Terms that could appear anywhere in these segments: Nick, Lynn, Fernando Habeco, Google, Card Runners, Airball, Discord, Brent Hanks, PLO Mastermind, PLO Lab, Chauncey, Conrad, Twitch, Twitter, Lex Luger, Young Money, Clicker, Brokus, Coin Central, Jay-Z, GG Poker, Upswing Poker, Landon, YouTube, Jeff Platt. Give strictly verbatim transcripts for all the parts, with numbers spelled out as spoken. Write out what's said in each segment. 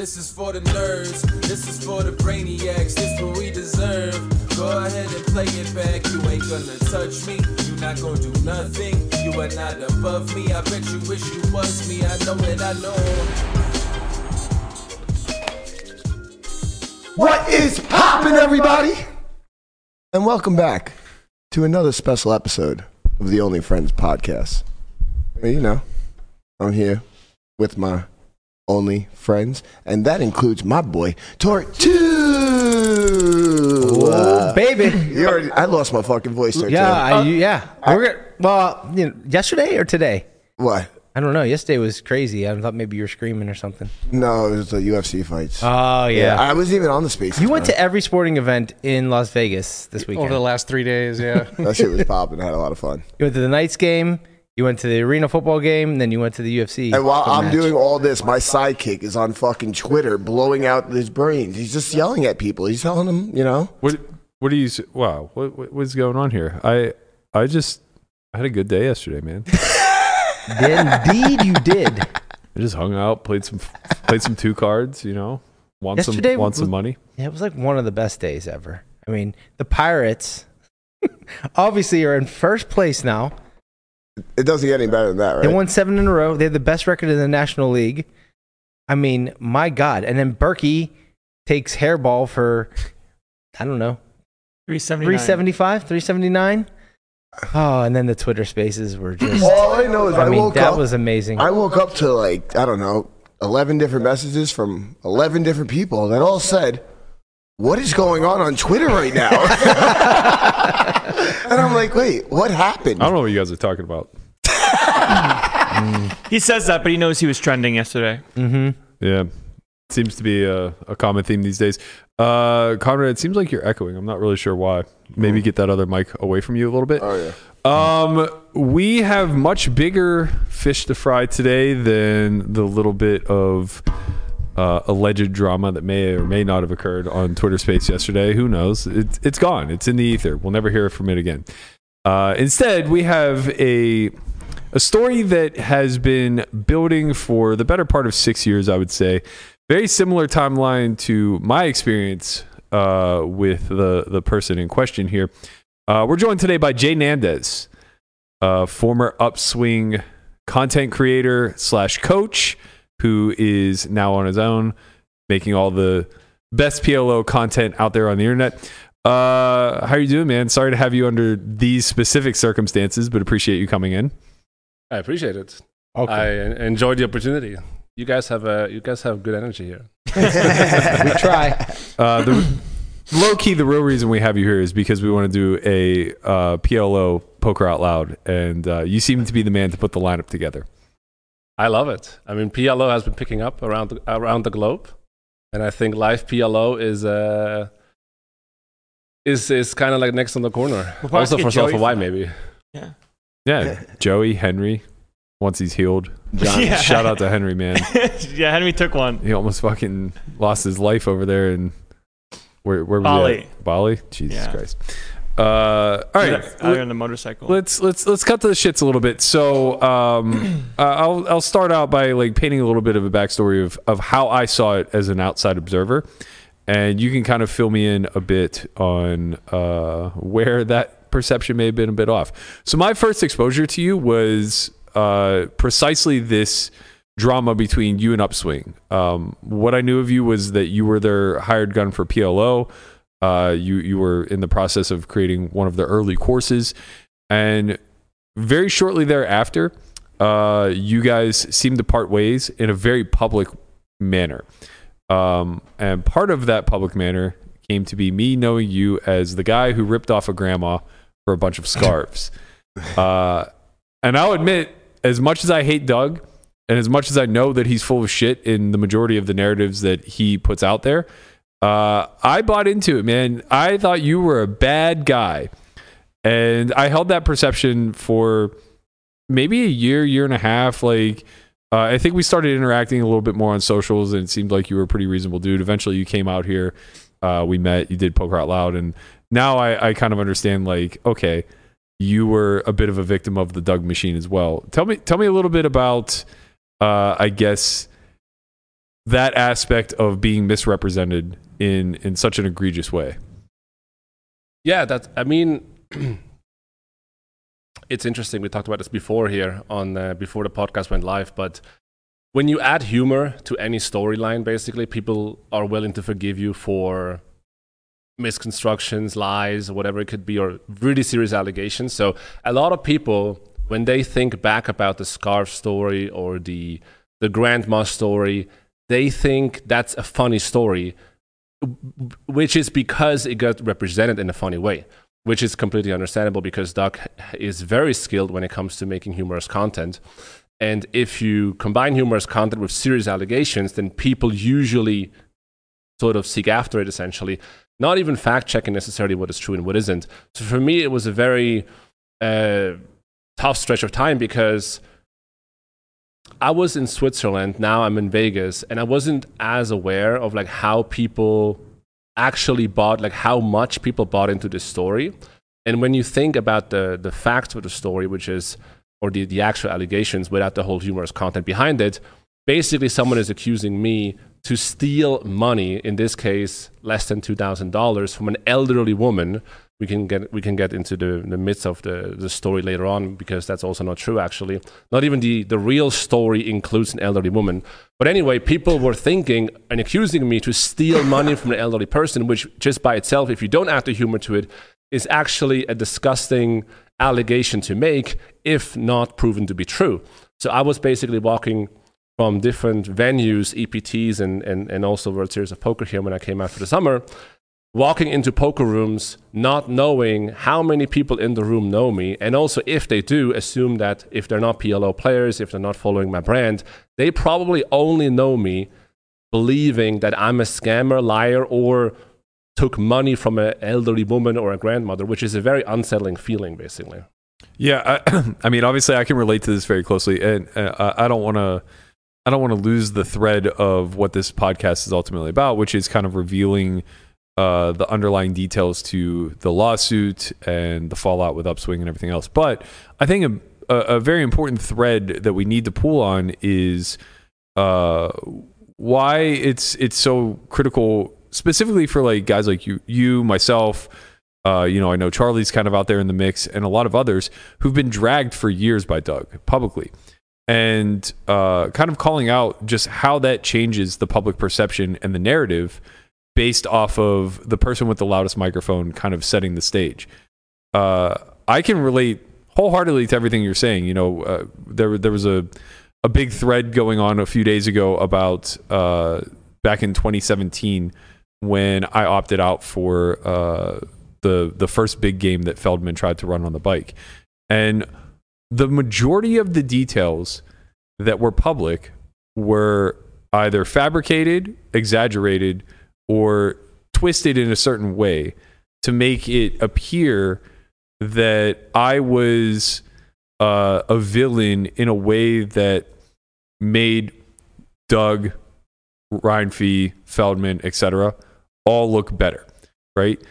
This is for the nerds, this is for the brainiacs, this is what we deserve. Go ahead and play it back, you ain't gonna touch me, you not gonna do nothing, you are not above me, I bet you wish you was me, I know it, I know. What is poppin', everybody? And welcome back to another special episode of the Only Friends podcast. You know, I'm here with my only friends, and that includes my boy Tortu. Baby, you already, I lost my fucking voice there. Yeah, I, uh, yeah. I, We're, well, you know, yesterday or today? What? I don't know. Yesterday was crazy. I thought maybe you were screaming or something. No, it was the U F C fights. Oh, yeah. yeah I wasn't even on the space. You went to every sporting event in Las Vegas this weekend. Over the last three days, yeah. That shit was popping. I had a lot of fun. You went to the Knights game. You went to the arena football game, then you went to the U F C. And while I'm match. doing all this, my sidekick is on fucking Twitter blowing out his brains. He's just yelling at people. He's telling them, you know. What What do you, wow, what, what's going on here? I I just, I had a good day yesterday, man. Indeed you did. I just hung out, played some played some two cards, you know, won, yesterday some, won was, some money. Yeah, it was like one of the best days ever. I mean, the Pirates obviously are in first place now. It doesn't get any better than that, right? They won seven in a row. They had the best record in the National League. I mean, my God. And then Berkey takes Airball for, I don't know, three seventy-five, three seventy-nine. Oh, and then the Twitter spaces were just... All I know is I, I mean, woke that up. That was amazing. I woke up to, like, I don't know, eleven different messages from eleven different people that all said, what is going on on Twitter right now? And I'm like, wait, what happened? I don't know what you guys are talking about. mm. He says that, but he knows he was trending yesterday. Mm-hmm. Yeah. Seems to be a, a common theme these days. Uh, Conrad, it seems like you're echoing. I'm not really sure why. Maybe mm. get that other mic away from you a little bit. Oh, yeah. Um, we have much bigger fish to fry today than the little bit of... Uh, alleged drama that may or may not have occurred on Twitter Space yesterday. Who knows? It's, it's gone. It's in the ether. We'll never hear from it again. Uh, instead, we have a a story that has been building for the better part of six years, I would say. Very similar timeline to my experience uh, with the, the person in question here. Uh, we're joined today by Jay Nandez, uh, former Upswing content creator slash coach, who is now on his own, making all the best P L O content out there on the internet. Uh, how are you doing, man? Sorry to have you under these specific circumstances, but appreciate you coming in. I appreciate it. Okay. I enjoyed the opportunity. You guys have a, you guys have good energy here. We try. Uh, the, low-key, the real reason we have you here is because we want to do a uh, P L O Poker Out Loud, and uh, you seem to be the man to put the lineup together. I love it. I mean, P L O has been picking up around the, around the globe, and I think live P L O is uh, is is kind of like next on the corner. We'll also for Solve For Why, maybe. Yeah. Yeah. Joey, Henry, once he's healed. John, yeah. Shout out to Henry, man. Yeah, Henry took one. He almost fucking lost his life over there in where where Bali. We at? Bali? Jesus yeah. Christ. Uh, all right, out on the motorcycle. Let's let's let's cut to the shits a little bit. So um, uh, I'll I'll start out by like painting a little bit of a backstory of of how I saw it as an outside observer, and you can kind of fill me in a bit on uh, where that perception may have been a bit off. So my first exposure to you was uh, precisely this drama between you and Upswing. Um, what I knew of you was that you were their hired gun for P L O. Uh, you you were in the process of creating one of the early courses, and very shortly thereafter, uh, you guys seemed to part ways in a very public manner. Um, and part of that public manner came to be me knowing you as the guy who ripped off a grandma for a bunch of scarves. uh, and I'll admit, as much as I hate Doug, and as much as I know that he's full of shit in the majority of the narratives that he puts out there, Uh, I bought into it, man. I thought you were a bad guy, and I held that perception for maybe a year, year and a half. Like, uh, I think we started interacting a little bit more on socials, and it seemed like you were a pretty reasonable dude. Eventually, you came out here, uh, we met, you did Poker Out Loud, and now I, I kind of understand. Like, okay, you were a bit of a victim of the Doug machine as well. Tell me, tell me a little bit about, uh, I guess. that aspect of being misrepresented in in such an egregious way. Yeah, that's, I mean, it's interesting. We talked about this before here on uh, before the podcast went live, but when you add humor to any storyline, basically, people are willing to forgive you for misconstructions, lies, whatever it could be, or really serious allegations. So a lot of people, when they think back about the scarf story or the the grandma story, they think that's a funny story, which is because it got represented in a funny way, which is completely understandable because Doug is very skilled when it comes to making humorous content. And if you combine humorous content with serious allegations, then people usually sort of seek after it, essentially, not even fact-checking necessarily what is true and what isn't. So for me, it was a very uh, tough stretch of time because I was in Switzerland, now I'm in Vegas, and I wasn't as aware of like how people actually bought, like how much people bought into this story. And when you think about the the facts of the story, which is, or the, the actual allegations without the whole humorous content behind it, basically someone is accusing me to steal money, in this case, less than two thousand dollars from an elderly woman. We can get we can get into the, the midst of the, the story later on because that's also not true, actually. Not even the, the real story includes an elderly woman. But anyway, people were thinking and accusing me to steal money from an elderly person, which just by itself, if you don't add the humor to it, is actually a disgusting allegation to make if not proven to be true. So I was basically walking from different venues, E P Ts, and, and, and also World Series of Poker here when I came out for the summer, walking into poker rooms, not knowing how many people in the room know me, and also if they do, assume that if they're not P L O players, if they're not following my brand, they probably only know me believing that I'm a scammer, liar, or took money from an elderly woman or a grandmother, which is a very unsettling feeling, basically. Yeah, I, I mean, obviously I can relate to this very closely, and uh, I don't want to I don't want to lose the thread of what this podcast is ultimately about, which is kind of revealing uh, the underlying details to the lawsuit and the fallout with Upswing and everything else. But I think a, a very important thread that we need to pull on is uh, why it's it's so critical, specifically for like guys like you, you myself. Uh, you know, I know Charlie's kind of out there in the mix, and a lot of others who've been dragged for years by Doug publicly. And uh, kind of calling out just how that changes the public perception and the narrative based off of the person with the loudest microphone kind of setting the stage. Uh, I can relate wholeheartedly to everything you're saying. You know, uh, there there was a, a big thread going on a few days ago about uh, back in twenty seventeen when I opted out for uh, the the first big game that Feldman tried to run on the bike. And the majority of the details that were public were either fabricated, exaggerated, or twisted in a certain way to make it appear that I was uh, a villain in a way that made Doug, Ryan Fee, Feldman, et cetera, all look better, right?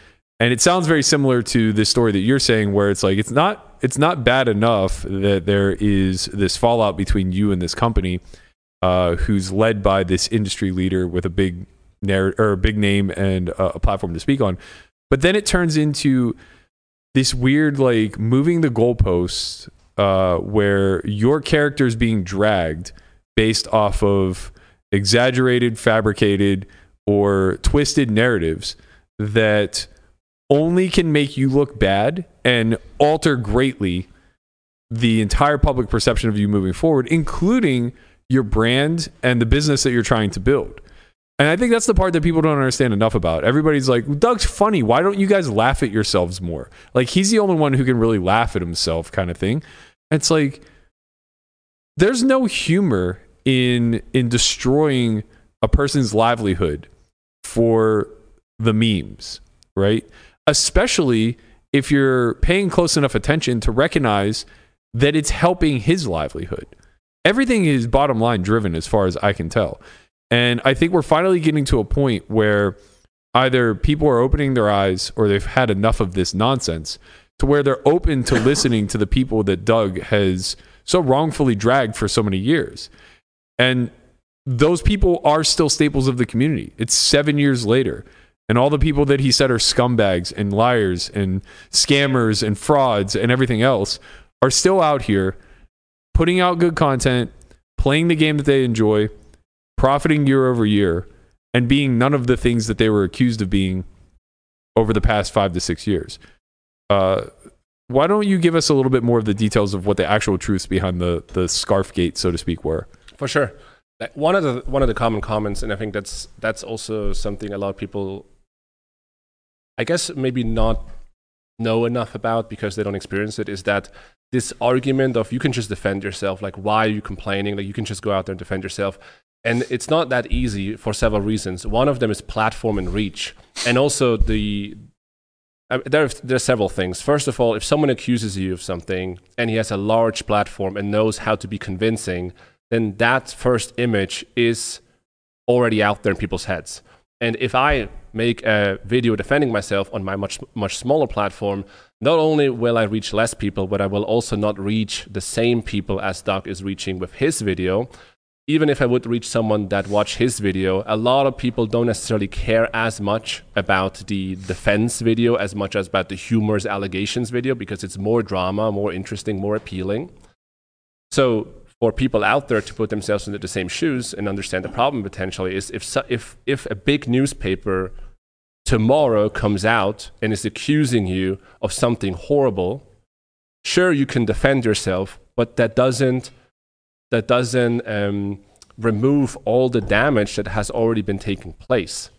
And it sounds very similar to the story that you're saying, where it's like it's not. It's not bad enough that there is this fallout between you and this company, uh, who's led by this industry leader with a big narr- or a big name and uh, a platform to speak on. But then it turns into this weird, like, moving the goalposts, uh, where your character is being dragged based off of exaggerated, fabricated, or twisted narratives that only can make you look bad and alter greatly the entire public perception of you moving forward, including your brand and the business that you're trying to build. And I think that's the part that people don't understand enough about. Everybody's like, Doug's funny. Why don't you guys laugh at yourselves more? Like, he's the only one who can really laugh at himself, kind of thing. It's like, there's no humor in in destroying a person's livelihood for the memes, right? Especially if you're paying close enough attention to recognize that it's helping his livelihood. Everything is bottom line driven, as far as I can tell. And I think we're finally getting to a point where either people are opening their eyes or they've had enough of this nonsense to where they're open to listening to the people that Doug has so wrongfully dragged for so many years. And those people are still staples of the community. It's seven years later. And all the people that he said are scumbags and liars and scammers and frauds and everything else are still out here putting out good content, playing the game that they enjoy, profiting year over year, and being none of the things that they were accused of being over the past five to six years. Uh, why don't you give us a little bit more of the details of what the actual truths behind the the Scarfgate, so to speak, were? For sure. One of the one of the common comments, and I think that's that's also something a lot of people, I guess, maybe not know enough about because they don't experience it, is that this argument of you can just defend yourself, like why are you complaining, like you can just go out there and defend yourself. And it's not that easy for several reasons. One of them is platform and reach, and also the uh, there, are, there are several things. First of all, if someone accuses you of something and he has a large platform and knows how to be convincing, then that first image is already out there in people's heads. And if I make a video defending myself on my much, much smaller platform, not only will I reach less people, but I will also not reach the same people as Doug is reaching with his video. Even if I would reach someone that watched his video, a lot of people don't necessarily care as much about the defense video as much as about the humorous allegations video, because it's more drama, more interesting, more appealing. So for people out there to put themselves into the same shoes and understand the problem potentially is if if if a big newspaper tomorrow comes out and is accusing you of something horrible, sure, you can defend yourself, but that doesn't that doesn't um, remove all the damage that has already been taking place.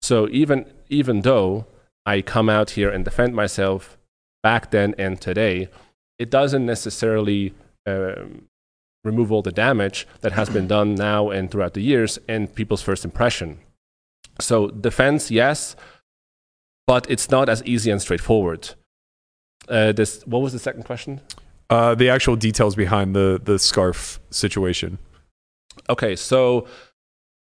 So even even though I come out here and defend myself back then and today, it doesn't necessarily um, remove all the damage that has been done now and throughout the years and people's first impression. So defense, yes, but it's not as easy and straightforward. Uh, this, what was the second question? Uh, the actual details behind the, the scarf situation. Okay, so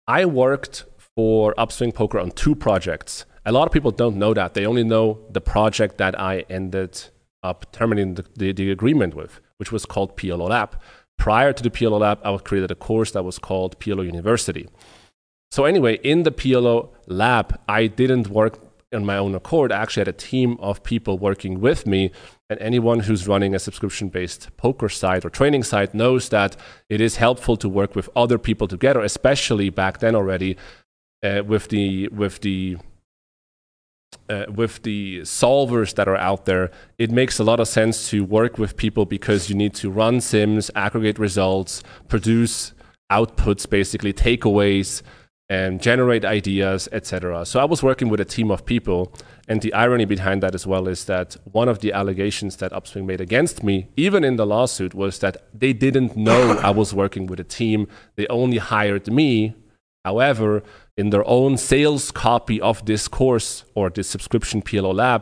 I worked for Upswing Poker on two projects. A lot of people don't know that. They only know the project that I ended up terminating the, the, the agreement with, which was called P L O Lab. Prior to the P L O Lab, I created a course that was called P L O University. So anyway, in the P L O Lab, I didn't work on my own accord. I actually had a team of people working with me, and anyone who's running a subscription-based poker site or training site knows that it is helpful to work with other people together, especially back then already uh, with the with the Uh, with the solvers that are out there. It makes a lot of sense to work with people because you need to run sims, aggregate results, produce outputs, basically takeaways, and generate ideas, et cetera. So I was working with a team of people, and the irony behind that as well is that one of the allegations that Upswing made against me, even in the lawsuit, was that they didn't know I was working with a team. They only hired me. However, in their own sales copy of this course or this subscription P L O Lab,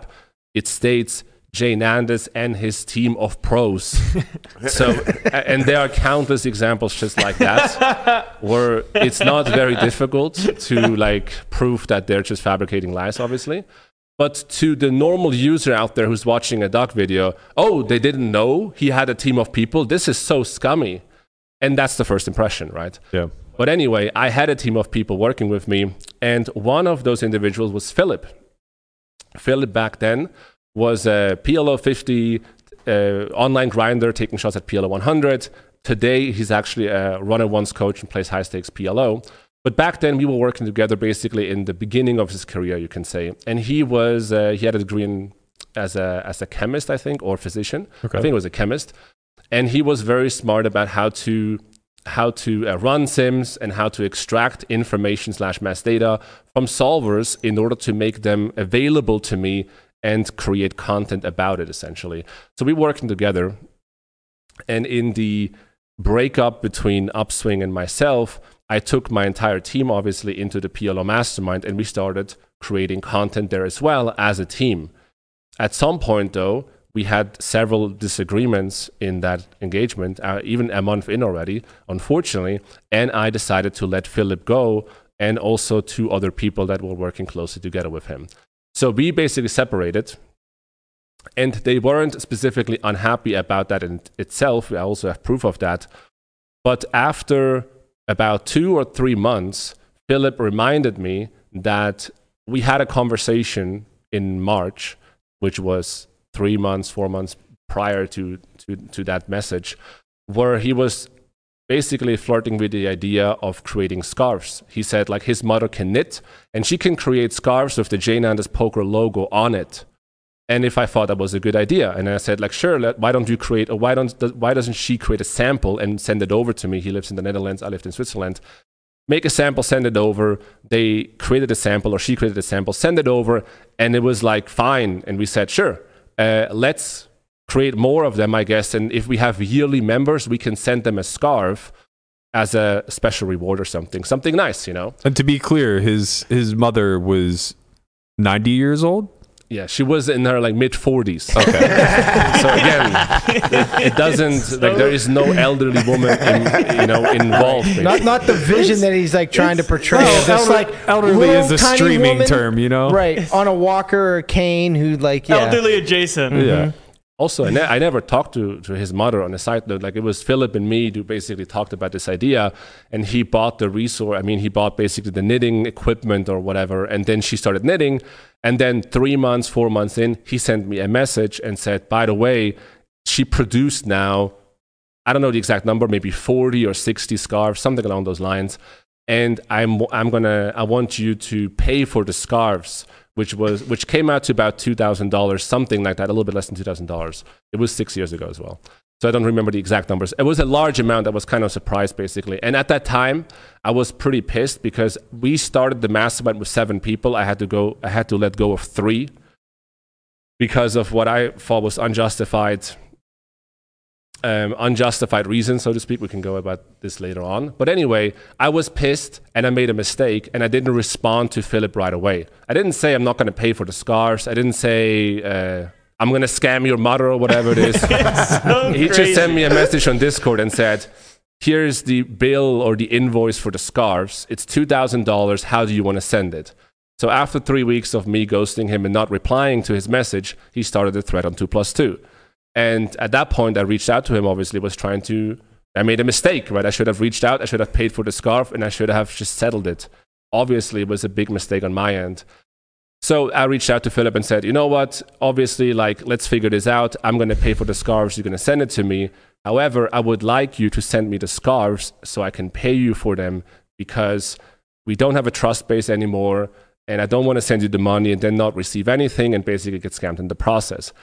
it states Jay Nandez and his team of pros. So, and there are countless examples just like that, where it's not very difficult to like prove that they're just fabricating lies, obviously. But to the normal user out there who's watching a doc video, oh, they didn't know he had a team of people. This is so scummy. And that's the first impression, right? Yeah. But anyway, I had a team of people working with me, and one of those individuals was Philip. Philip back then was a P L O fifty uh, online grinder taking shots at P L O one hundred. Today, he's actually a runner-ones coach and plays high-stakes P L O. But back then, we were working together basically in the beginning of his career, you can say. And he was uh, he had a degree in, as a as a chemist, I think, or physician. Okay. I think it was a chemist. And he was very smart about how to... how to uh, run sims and how to extract information slash mass data from solvers in order to make them available to me and create content about it, essentially. So we're working together. And in the breakup between Upswing and myself, I took my entire team, obviously, into the P L O Mastermind, and we started creating content there as well as a team. At some point, though, we had several disagreements in that engagement, uh, even a month in already, unfortunately, and I decided to let Philip go and also two other people that were working closely together with him. So we basically separated, and they weren't specifically unhappy about that in itself. I also have proof of that. But after about two or three months, Philip reminded me that we had a conversation in March, which was three months, four months prior to, to, to that message, where he was basically flirting with the idea of creating scarves. He said, like, his mother can knit, and she can create scarves with the Jay Nandez Poker logo on it. And if I thought that was a good idea, and I said, like, sure, let, why don't you create, or why, don't, why doesn't she create a sample and send it over to me? He lives in the Netherlands, I lived in Switzerland. Make a sample, send it over. They created a sample, or she created a sample, send it over, and it was like, fine. And we said, sure, uh, let's create more of them, I guess, and if we have yearly members, we can send them a scarf as a special reward or something, something nice, you know? And to be clear, his his mother was ninety years old? Yeah, she was in her, like, mid-forties. Okay. So, again, it, it doesn't, so, like, there is no elderly woman, in, you know, involved. Maybe. Not not the vision that he's, like, trying to portray. No, it's elderly, like, elderly is a streaming woman, term, you know? Right, on a walker or a cane who, like, yeah. Elderly adjacent. Mm-hmm. Yeah. Also, I, ne- I never talked to, to his mother on a side note. Like, it was Philip and me who basically talked about this idea, and he bought the resource. I mean, he bought basically the knitting equipment or whatever, and then she started knitting. And then three months, four months in, he sent me a message and said, by the way, she produced now, I don't know the exact number, maybe forty or sixty scarves, something along those lines. And I'm I'm gonna I want you to pay for the scarves, which was which came out to about two thousand dollars, something like that, a little bit less than two thousand dollars. It was six years ago as well, so I don't remember the exact numbers. It was a large amount. I was kind of surprised, basically. And at that time, I was pretty pissed because we started the mastermind with seven people. I had to go. I had to let go of three because of what I thought was unjustified. Um, unjustified reason, so to speak. We can go about this later on. But anyway, I was pissed and I made a mistake and I didn't respond to Philip right away. I didn't say I'm not going to pay for the scarves. I didn't say uh, I'm going to scam your mother or whatever it is. So he crazy. Just sent me a message on Discord and said, here's the bill or the invoice for the scarves. It's two thousand dollars. How do you want to send it? So after three weeks of me ghosting him and not replying to his message, he started a thread on two plus two. And at that point, I reached out to him, obviously, was trying to... I made a mistake, right? I should have reached out, I should have paid for the scarf, and I should have just settled it. Obviously, it was a big mistake on my end. So I reached out to Philip and said, you know what? Obviously, like, let's figure this out. I'm going to pay for the scarves. You're going to send it to me. However, I would like you to send me the scarves so I can pay you for them because we don't have a trust base anymore, and I don't want to send you the money and then not receive anything and basically get scammed in the process.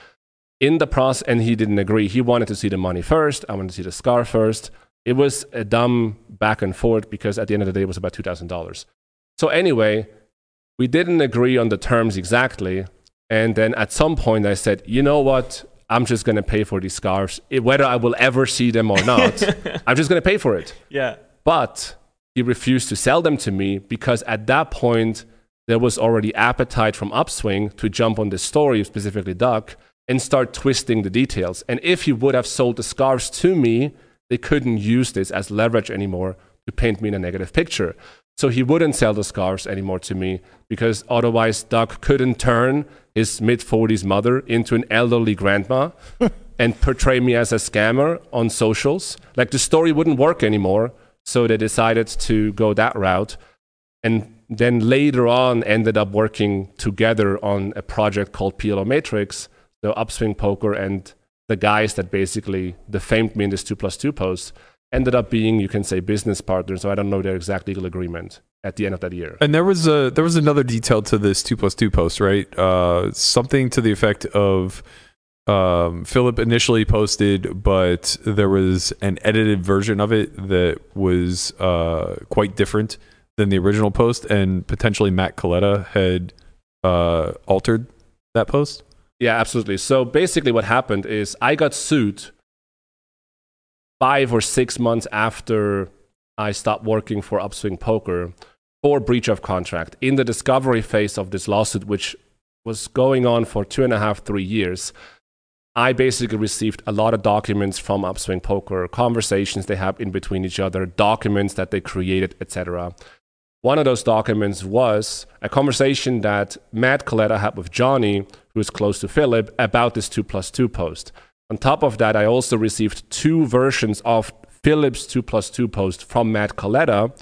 In the process, and he didn't agree. He wanted to see the money first. I wanted to see the scarf first. It was a dumb back and forth because at the end of the day, it was about two thousand dollars. So anyway, we didn't agree on the terms exactly. And then at some point I said, you know what? I'm just going to pay for these scarves. It, whether I will ever see them or not, I'm just going to pay for it. Yeah. But he refused to sell them to me because at that point, there was already appetite from Upswing to jump on this story, specifically Doug, and start twisting the details. And if he would have sold the scarves to me, they couldn't use this as leverage anymore to paint me in a negative picture. So he wouldn't sell the scarves anymore to me because otherwise Doug couldn't turn his mid-forties mother into an elderly grandma and portray me as a scammer on socials. Like, the story wouldn't work anymore. So they decided to go that route. And then later on ended up working together on a project called P L O Matrix, the Upswing Poker and the guys that basically defamed me in this two plus two post ended up being, you can say, business partners. So I don't know their exact legal agreement at the end of that year. And there was a there was another detail to this two plus two post, right? Uh, something to the effect of um, Philip initially posted, but there was an edited version of it that was uh, quite different than the original post, and potentially Matt Coletta had uh, altered that post. Yeah, absolutely. So basically what happened is I got sued five or six months after I stopped working for Upswing Poker for breach of contract in the discovery phase of this lawsuit, which was going on for two and a half, three years. I basically received a lot of documents from Upswing Poker, conversations they have in between each other, documents that they created, et cetera. One of those documents was a conversation that Matt Coletta had with Johnny, who is close to Philip, about this two plus two post. On top of that, I also received two versions of Philip's two plus two post from Matt Coletta,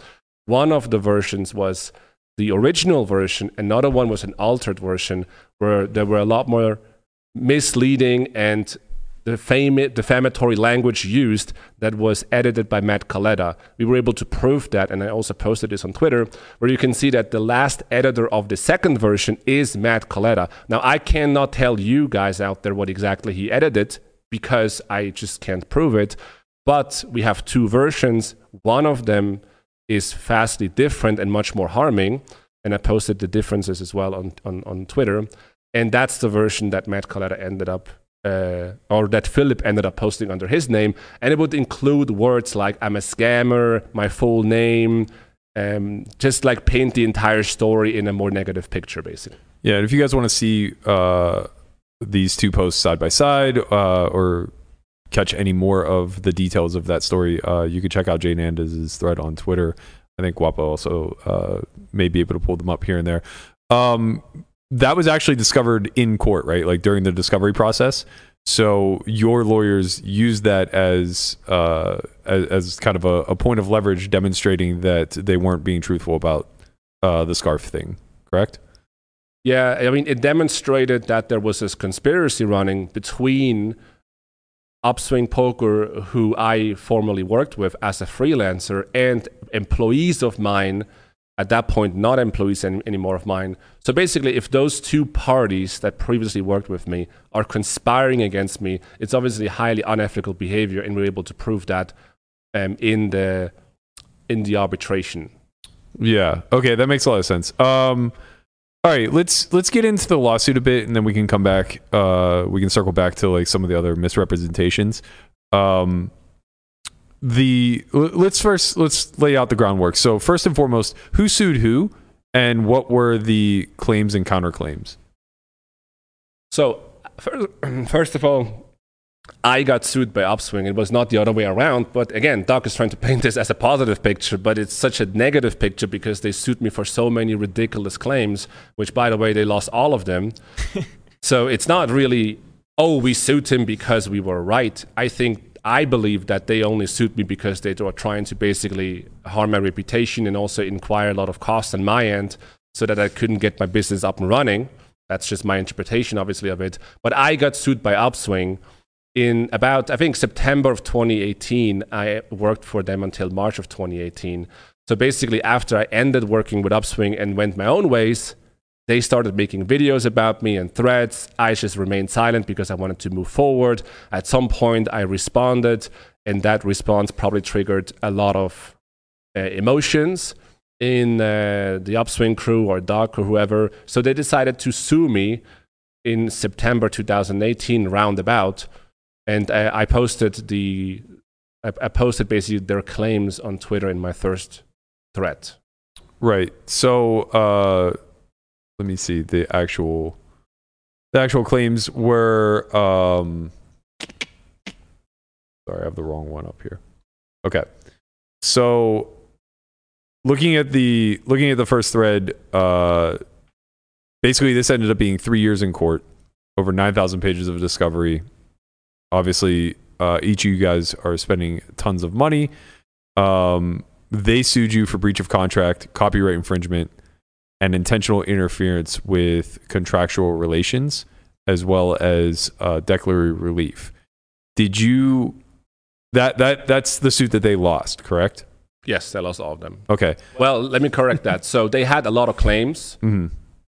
one of the versions was the original version, another one was an altered version where there were a lot more misleading and defam- defamatory language used that was edited by Matt Coletta. We were able to prove that, and I also posted this on Twitter, where you can see that the last editor of the second version is Matt Coletta. Now, I cannot tell you guys out there what exactly he edited because I just can't prove it, but we have two versions. One of them is vastly different and much more harming, and I posted the differences as well on, on, on Twitter, and that's the version that Matt Coletta ended up Uh, or that Philip ended up posting under his name, and it would include words like "I'm a scammer," my full name, um, just like paint the entire story in a more negative picture, basically. Yeah, and if you guys want to see uh, these two posts side by side, uh, or catch any more of the details of that story, uh, you can check out Jay Nandez's thread on Twitter. I think Wapo also uh, may be able to pull them up here and there. Um, That was actually discovered in court, right? Like during the discovery process. So your lawyers used that as uh, as, as kind of a, a point of leverage, demonstrating that they weren't being truthful about uh, the scarf thing, correct? Yeah, I mean, it demonstrated that there was this conspiracy running between Upswing Poker, who I formerly worked with as a freelancer, and employees of mine. At that point, not employees any, anymore of mine. So basically, if those two parties that previously worked with me are conspiring against me, it's obviously highly unethical behavior, and we're able to prove that um, in the in the arbitration. Yeah. Okay, that makes a lot of sense. Um, all right, let's let's get into the lawsuit a bit, and then we can come back. Uh, we can circle back to like some of the other misrepresentations. Um, The let's first let's lay out the groundwork. So first and foremost, who sued who, and what were the claims and counterclaims? So first of all, I got sued by Upswing. It was not the other way around. But again, Doc is trying to paint this as a positive picture, but it's such a negative picture because they sued me for so many ridiculous claims. Which, by the way, they lost all of them. So it's not really, oh, we sued him because we were right. I think. I believe that they only sued me because they were trying to basically harm my reputation and also inquire a lot of costs on my end so that I couldn't get my business up and running. That's just my interpretation, obviously, of it. But I got sued by Upswing in about, I think, September of twenty eighteen. I worked for them until March of twenty eighteen. So basically, after I ended working with Upswing and went my own ways, they started making videos about me and threats. I just remained silent because I wanted to move forward. At some point, I responded, and that response probably triggered a lot of uh, emotions in uh, the Upswing crew or Doc or whoever. So they decided to sue me in September two thousand eighteen, roundabout. And uh, I posted the, I, I posted basically their claims on Twitter in my first thread. Right. So. Uh... Let me see the actual the actual claims were um sorry, I have the wrong one up here. Okay. So looking at the looking at the first thread, uh basically this ended up being three years in court, over nine thousand pages of discovery. Obviously, uh each of you guys are spending tons of money. Um they sued you for breach of contract, copyright infringement, and intentional interference with contractual relations, as well as uh, declaratory relief. Did you... That that that's the suit that they lost, correct? Yes, they lost all of them. Okay. Well, let me correct that. So they had a lot of claims, mm-hmm.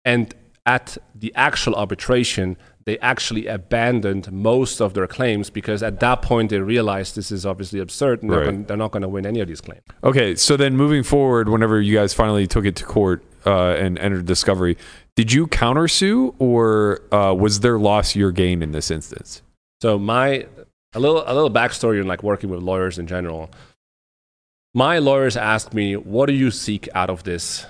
and at the actual arbitration, they actually abandoned most of their claims because at that point they realized this is obviously absurd and right. they're, gonna, they're not going to win any of these claims. Okay, so then moving forward, whenever you guys finally took it to court, Uh, and entered discovery, did you countersue, or uh, was their loss your gain in this instance? So my a little a little backstory in like working with lawyers in general. My lawyers asked me, "What do you seek out of this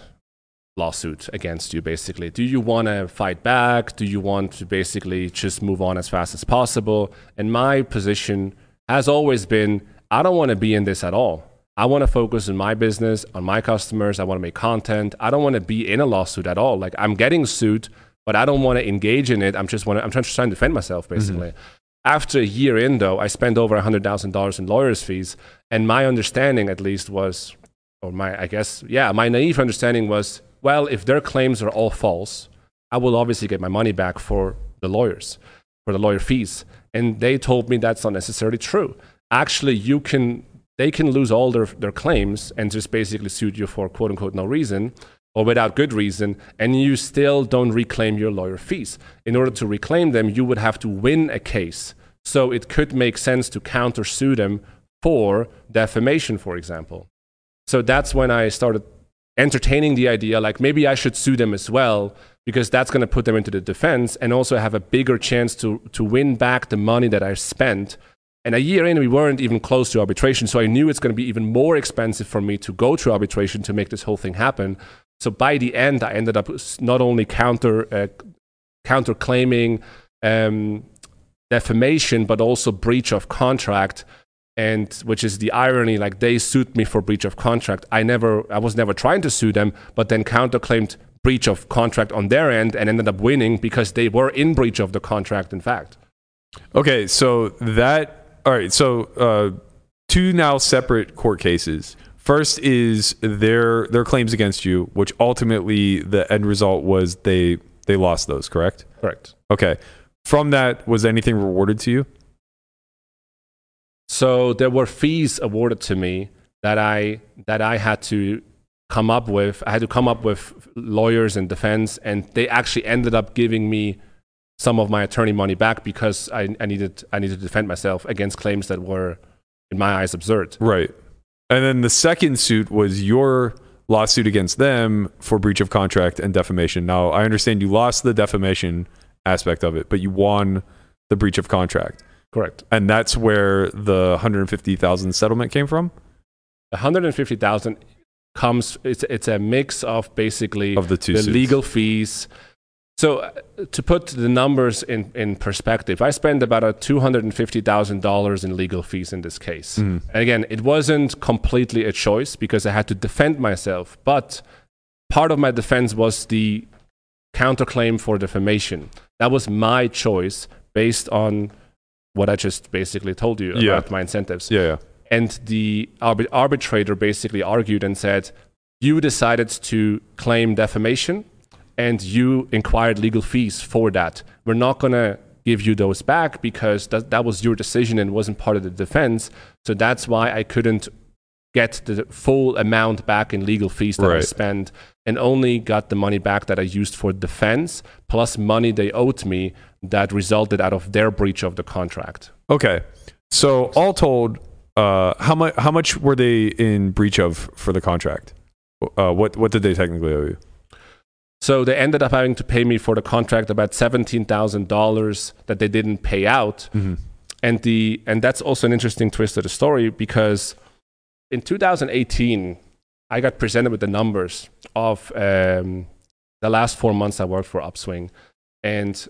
lawsuit against you? Basically, do you want to fight back? Do you want to basically just move on as fast as possible?" And my position has always been, I don't want to be in this at all. I want to focus on my business, on my customers. I want to make content. I don't want to be in a lawsuit at all. Like I'm getting sued, but I don't want to engage in it. I'm just want to, I'm trying to defend myself, basically. Mm-hmm. After a year in, though, I spent over one hundred thousand dollars in lawyers' fees, and my understanding, at least, was, or my, I guess, yeah, my naive understanding was, well, if their claims are all false, I will obviously get my money back for the lawyers, for the lawyer fees. And they told me that's not necessarily true. Actually, you can, they can lose all their, their claims and just basically sue you for quote-unquote no reason, or without good reason, and you still don't reclaim your lawyer fees. In order to reclaim them, you would have to win a case. So it could make sense to countersue them for defamation, for example. So that's when I started entertaining the idea, like maybe I should sue them as well, because that's going to put them into the defense and also have a bigger chance to, to win back the money that I spent. And a year in, we weren't even close to arbitration, so I knew it's going to be even more expensive for me to go to arbitration to make this whole thing happen. So by the end, I ended up not only counter uh, counterclaiming um, defamation, but also breach of contract, and which is the irony. Like they sued me for breach of contract. I never, I was never trying to sue them, but then counterclaimed breach of contract on their end and ended up winning because they were in breach of the contract, in fact. Okay, so that all right. So uh, two now separate court cases. First is their their claims against you, which ultimately the end result was they they lost those, correct? Correct. Okay. From that, was anything rewarded to you? So there were fees awarded to me that I that I had to come up with. I had to come up with lawyers and defense, and they actually ended up giving me some of my attorney money back because I, I needed I needed to defend myself against claims that were, in my eyes, absurd. Right. And then the second suit was your lawsuit against them for breach of contract and defamation. Now, I understand you lost the defamation aspect of it, but you won the breach of contract. Correct. And that's where the one hundred fifty thousand dollars settlement came from? one hundred fifty thousand dollars comes, it's, it's a mix of basically of the, two the legal fees. So to put the numbers in, in perspective, I spent about two hundred fifty thousand dollars in legal fees in this case. Mm. And again, it wasn't completely a choice because I had to defend myself, but part of my defense was the counterclaim for defamation. That was my choice based on what I just basically told you yeah. about my incentives. Yeah, yeah. And the arbit- arbitrator basically argued and said, you decided to claim defamation, and you inquired legal fees for that. We're not going to give you those back because that, that was your decision and wasn't part of the defense. So that's why I couldn't get the full amount back in legal fees that right. I spent, and only got the money back that I used for defense, plus money they owed me that resulted out of their breach of the contract. Okay. So all told, uh, how, mu- how much were they in breach of for the contract? Uh, what, what did they technically owe you? So they ended up having to pay me for the contract about seventeen thousand dollars that they didn't pay out. Mm-hmm. And the and that's also an interesting twist of the story, because in two thousand eighteen, I got presented with the numbers of um, the last four months I worked for Upswing. And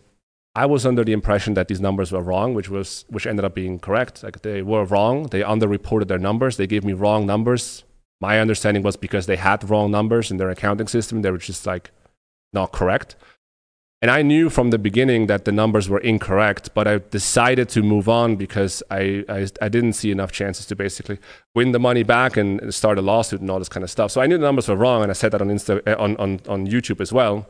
I was under the impression that these numbers were wrong, which was which ended up being correct. Like they were wrong. They underreported their numbers. They gave me wrong numbers. My understanding was because they had wrong numbers in their accounting system, they were just like, not correct. And I knew from the beginning that the numbers were incorrect, but I decided to move on because I, I, I didn't see enough chances to basically win the money back and start a lawsuit and all this kind of stuff. So I knew the numbers were wrong, and I said that on Insta, on, on, on YouTube as well.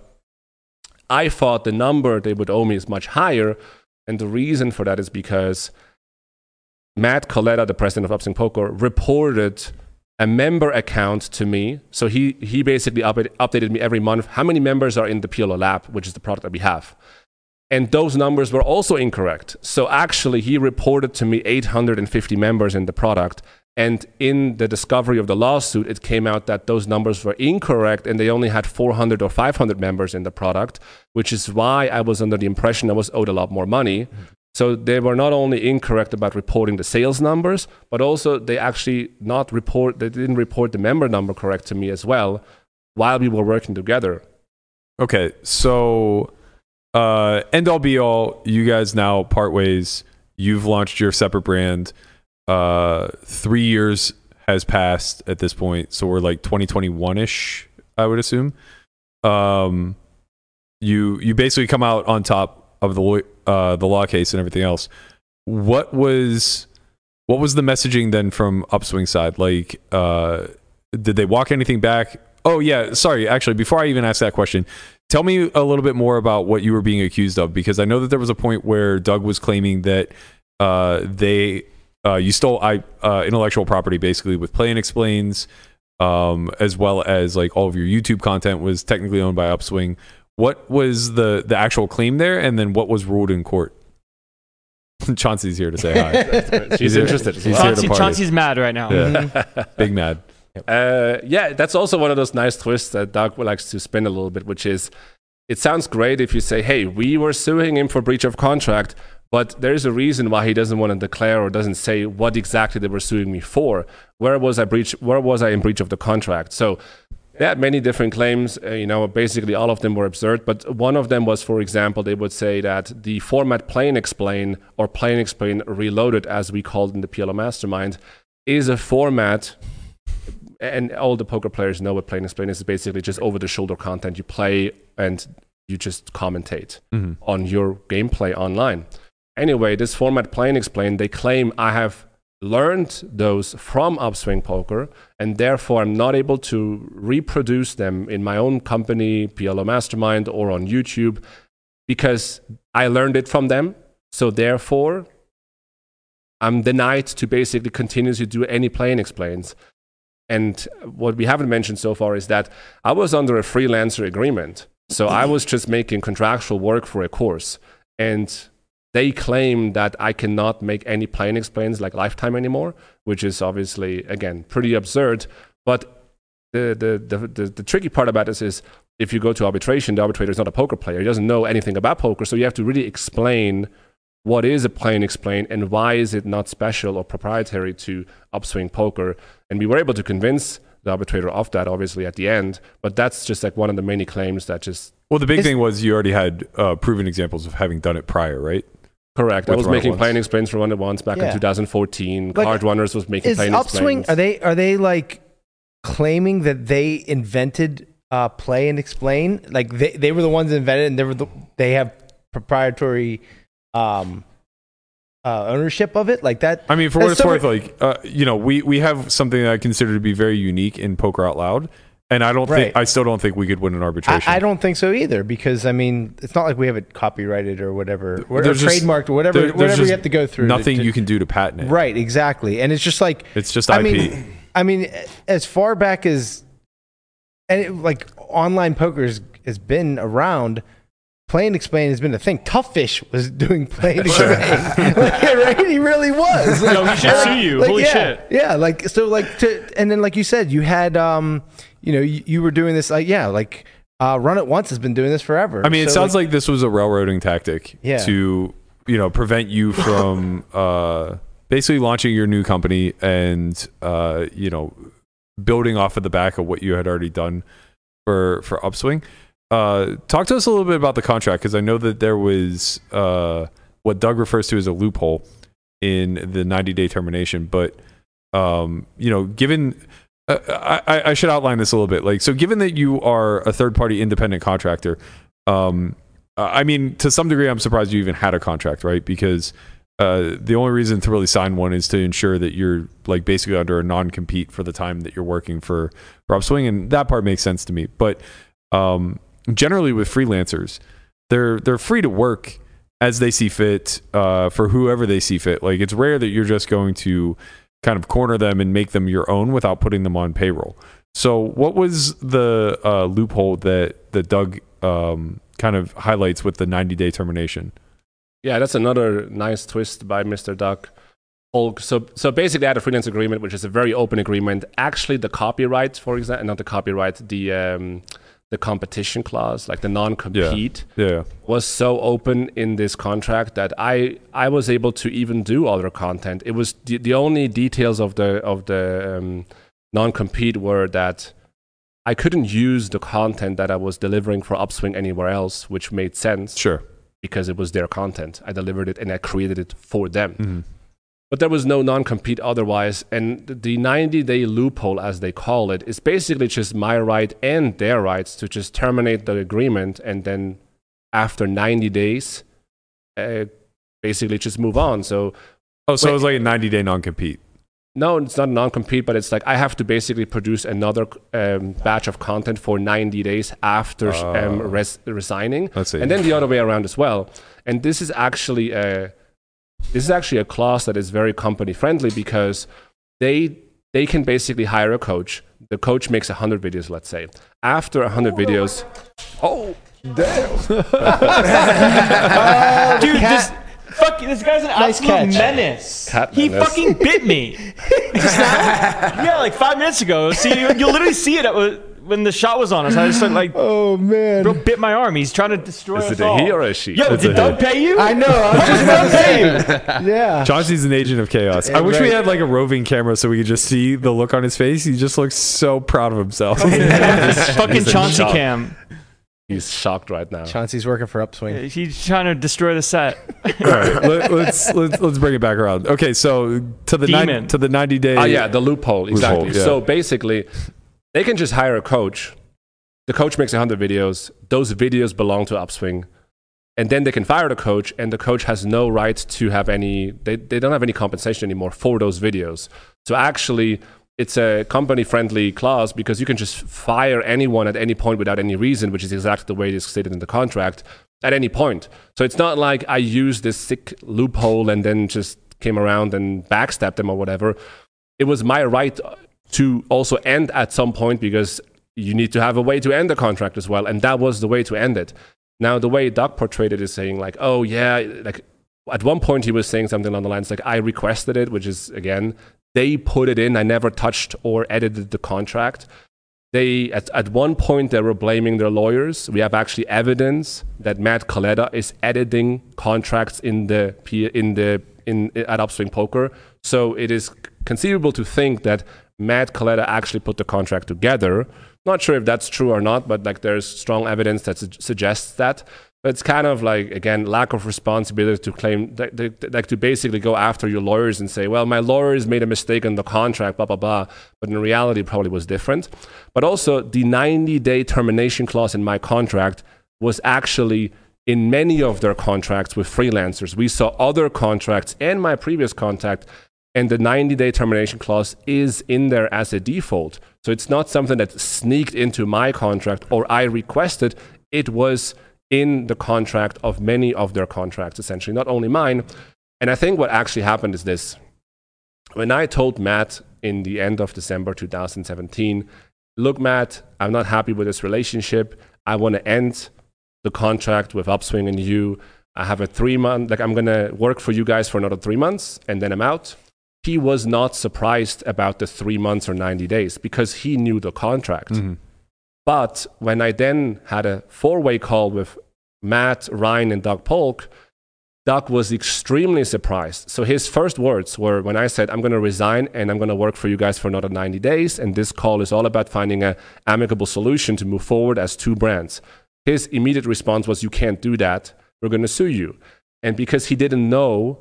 I thought the number they would owe me is much higher, and the reason for that is because Matt Coletta, the president of Upswing Poker, reported a member account to me. So he, he basically up, updated me every month how many members are in the P L O Lab, which is the product that we have. And those numbers were also incorrect. So actually he reported to me eight hundred fifty members in the product. And in the discovery of the lawsuit, it came out that those numbers were incorrect and they only had four hundred or five hundred members in the product, which is why I was under the impression I was owed a lot more money. Mm-hmm. So they were not only incorrect about reporting the sales numbers, but also they actually not report, they didn't report the member number correct to me as well while we were working together. Okay, so uh, end all be all, you guys now part ways. You've launched your separate brand. Uh, three years has passed at this point, so we're like twenty twenty-one-ish, I would assume. Um, you you basically come out on top of the lawyer. Uh, the law case and everything else. what was what was the messaging then from Upswing side? Like, uh, did they walk anything back? Oh yeah, sorry. Actually, before I even ask that question, tell me a little bit more about what you were being accused of, because I know that there was a point where Doug was claiming that uh, they uh, you stole I, uh, intellectual property basically with Play and Explains, um, as well as like all of your YouTube content was technically owned by Upswing. What was the the actual claim there, and then what was ruled in court? Chauncey's here to say hi. She's interested. She's Chauncey, Chauncey's mad right now. Yeah. Mm-hmm. Big mad. Yep. Uh, yeah, that's also one of those nice twists that Doug likes to spin a little bit, which is, it sounds great if you say, hey, we were suing him for breach of contract, but there is a reason why he doesn't want to declare or doesn't say what exactly they were suing me for. Where was I breach? Where was I in breach of the contract? So they had many different claims, uh, you know, basically all of them were absurd, but one of them was, for example, they would say that the format Play and Explain, or Play and Explain Reloaded, as we called it in the P L O Mastermind, is a format. And all the poker players know what Play and Explain is. It's basically just over-the-shoulder content. You play and you just commentate mm-hmm. on your gameplay online. Anyway, this format Play and Explain, they claim I have learned those from Upswing Poker, and therefore I'm not able to reproduce them in my own company, P L O Mastermind, or on YouTube, because I learned it from them. So therefore, I'm denied to basically continuously do any Play and Explains. And what we haven't mentioned so far is that I was under a freelancer agreement. So I was just making contractual work for a course. And they claim that I cannot make any Play and Explains like Lifetime anymore, which is obviously, again, pretty absurd. But the the the, the, the tricky part about this is, if you go to arbitration, the arbitrator is not a poker player. He doesn't know anything about poker. So you have to really explain what is a Play and Explain, and why is it not special or proprietary to Upswing Poker? And we were able to convince the arbitrator of that, obviously, at the end. But that's just like one of the many claims that just... Well, the big is, thing was you already had uh, proven examples of having done it prior, right? Correct. With I was making Play and Explains for Run at Once back yeah. in two thousand fourteen. Like, Card Runners was making Play and Upswing, Explains. Are they, are they like claiming that they invented uh, Play and Explain? Like they, they were the ones that invented it, and they, were the, they have proprietary... Um, uh, ownership of it like that. I mean, for what it's worth, like uh, you know, we we have something that I consider to be very unique in Poker Out Loud, and I don't right. think I still don't think we could win an arbitration. I, I don't think so either, because I mean, it's not like we have it copyrighted or whatever, or, or just, trademarked or whatever. There, whatever you have to go through, nothing to, to, you can do to patent it. Right, exactly, and it's just like it's just I I P. Mean, I mean, as far back as and it, like online poker has, has been around. Play and Explain has been a thing. Tough Fish was doing Play and Explain. Like, yeah, right? He really was. Like, no, he should sue you. Like, Holy yeah, shit. Yeah, like, so, like, to, and then, like you said, you had, um, you know, you, you were doing this, like, yeah, like, uh, Run It Once has been doing this forever. I mean, so, it sounds like, like this was a railroading tactic yeah. to, you know, prevent you from uh, basically launching your new company and, uh, you know, building off of the back of what you had already done for, for Upswing. Uh, talk to us a little bit about the contract, because I know that there was uh, what Doug refers to as a loophole in the ninety-day termination. But um, you know, given uh, I, I should outline this a little bit. Like, so, given that you are a third-party independent contractor, um, I mean, to some degree, I'm surprised you even had a contract, right? Because uh, the only reason to really sign one is to ensure that you're like basically under a non-compete for the time that you're working for for Upswing, and that part makes sense to me. But um, generally with freelancers, they're they're free to work as they see fit uh, for whoever they see fit. Like, it's rare that you're just going to kind of corner them and make them your own without putting them on payroll. So what was the uh, loophole that, that Doug um, kind of highlights with the ninety-day termination? Yeah, that's another nice twist by Mister Doug Polk. So, so basically I had a freelance agreement, which is a very open agreement. Actually, the copyright, for example, not the copyright, the... Um, the competition clause, like the non-compete, yeah, yeah. was so open in this contract that I I was able to even do other content. It was the, the only details of the of the um, non-compete were that I couldn't use the content that I was delivering for Upswing anywhere else, which made sense, sure, because it was their content. I delivered it and I created it for them. Mm-hmm. But there was no non-compete otherwise, and the ninety-day loophole, as they call it, is basically just my right and their rights to just terminate the agreement, and then after ninety days, uh, basically just move on. So oh, so when, it was like a ninety day non-compete. No, it's not non-compete, but it's like I have to basically produce another um, batch of content for ninety days after uh, um, res resigning, and then the other way around as well. And this is actually a this is actually a class that is very company friendly because they they can basically hire a coach. The coach makes a hundred videos, let's say. After a hundred videos, oh damn, oh, dude, this. Fuck you, this guy's an nice absolute catch. menace. Cat he menace. fucking bit me. Just now? Yeah, like five minutes ago. See, you, you'll literally see it at, when the shot was on us. I just started, like, oh man, bro, bit my arm. He's trying to destroy us all. Is it a he or a she? Yo, did Doug pay you? I know. I was just about to say. Yeah. Chauncey's an agent of chaos. I wish we had like a roving camera so we could just see the look on his face. He just looks so proud of himself. Fucking Chauncey cam. He's shocked right now. Chauncey's working for Upswing. He's trying to destroy the set. All right, let, let's, let's let's bring it back around. Okay, so to the nine, to the ninety day. Oh uh, yeah, the loophole, exactly. Loophole, yeah. So basically, they can just hire a coach. The coach makes a hundred videos. Those videos belong to Upswing, and then they can fire the coach, and the coach has no right to have any. They they don't have any compensation anymore for those videos. So actually, it's a company-friendly clause because you can just fire anyone at any point without any reason, which is exactly the way it is stated in the contract, at any point. So it's not like I used this sick loophole and then just came around and backstabbed them or whatever. It was my right to also end at some point because you need to have a way to end the contract as well, and that was the way to end it. Now, the way Doug portrayed it is saying like, oh, yeah, like at one point he was saying something along the lines like, I requested it, which is, again, they put it in. I never touched or edited the contract. They, at, at one point, they were blaming their lawyers. We have actually evidence that Matt Coletta is editing contracts in the, in the, in, at Upswing Poker. So it is conceivable to think that Matt Coletta actually put the contract together. Not sure if that's true or not, but like there's strong evidence that su suggests that. But it's kind of like, again, lack of responsibility to claim, like to basically go after your lawyers and say, well, my lawyers made a mistake in the contract, blah, blah, blah. But in reality, it probably was different. But also the ninety day termination clause in my contract was actually in many of their contracts with freelancers. We saw other contracts and my previous contract, and the ninety day termination clause is in there as a default. So it's not something that sneaked into my contract or I requested. It was in the contract of many of their contracts, essentially, not only mine. And I think what actually happened is this. When I told Matt in the end of December two thousand seventeen, look, Matt, I'm not happy with this relationship. I want to end the contract with Upswing and you. I have a three month, like I'm going to work for you guys for another three months and then I'm out. He was not surprised about the three months or ninety days because he knew the contract. Mm-hmm. But when I then had a four way call with Matt, Ryan, and Doug Polk, Doug was extremely surprised. So his first words were when I said, I'm going to resign and I'm going to work for you guys for another ninety days. And this call is all about finding an amicable solution to move forward as two brands. His immediate response was, you can't do that. We're going to sue you. And because he didn't know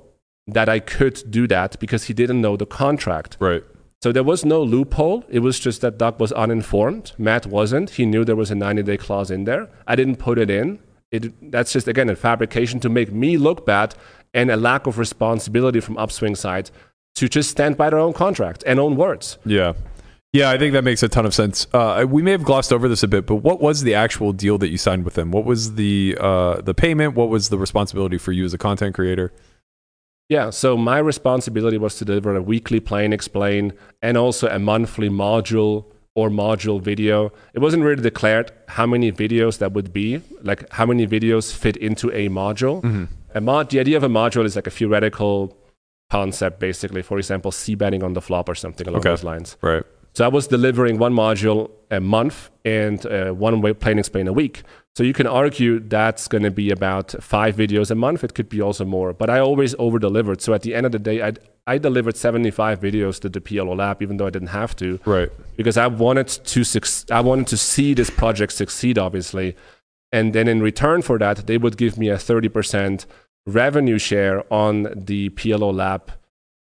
that I could do that, because he didn't know the contract. Right. So there was no loophole. It was just that Doug was uninformed. Matt wasn't. He knew there was a ninety day clause in there. I didn't put it in. It, that's just, again, a fabrication to make me look bad and a lack of responsibility from Upswing side to just stand by their own contract and own words. Yeah. Yeah, I think that makes a ton of sense. Uh, we may have glossed over this a bit, but what was the actual deal that you signed with them? What was the, uh, the payment? What was the responsibility for you as a content creator? Yeah, so my responsibility was to deliver a weekly play and explain and also a monthly module or module video. It wasn't really declared how many videos that would be, like how many videos fit into a module. Mm-hmm. A mod, the idea of a module is like a theoretical concept, basically. For example, c-betting on the flop or something along okay. those lines. Right. So I was delivering one module a month and uh, one play and explain a week. So you can argue that's going to be about five videos a month. It could be also more, but I always over-delivered. So at the end of the day, I I delivered seventy-five videos to the P L O Lab, even though I didn't have to, right? Because I wanted to I wanted to see this project succeed, obviously, and then in return for that, they would give me a thirty percent revenue share on the P L O Lab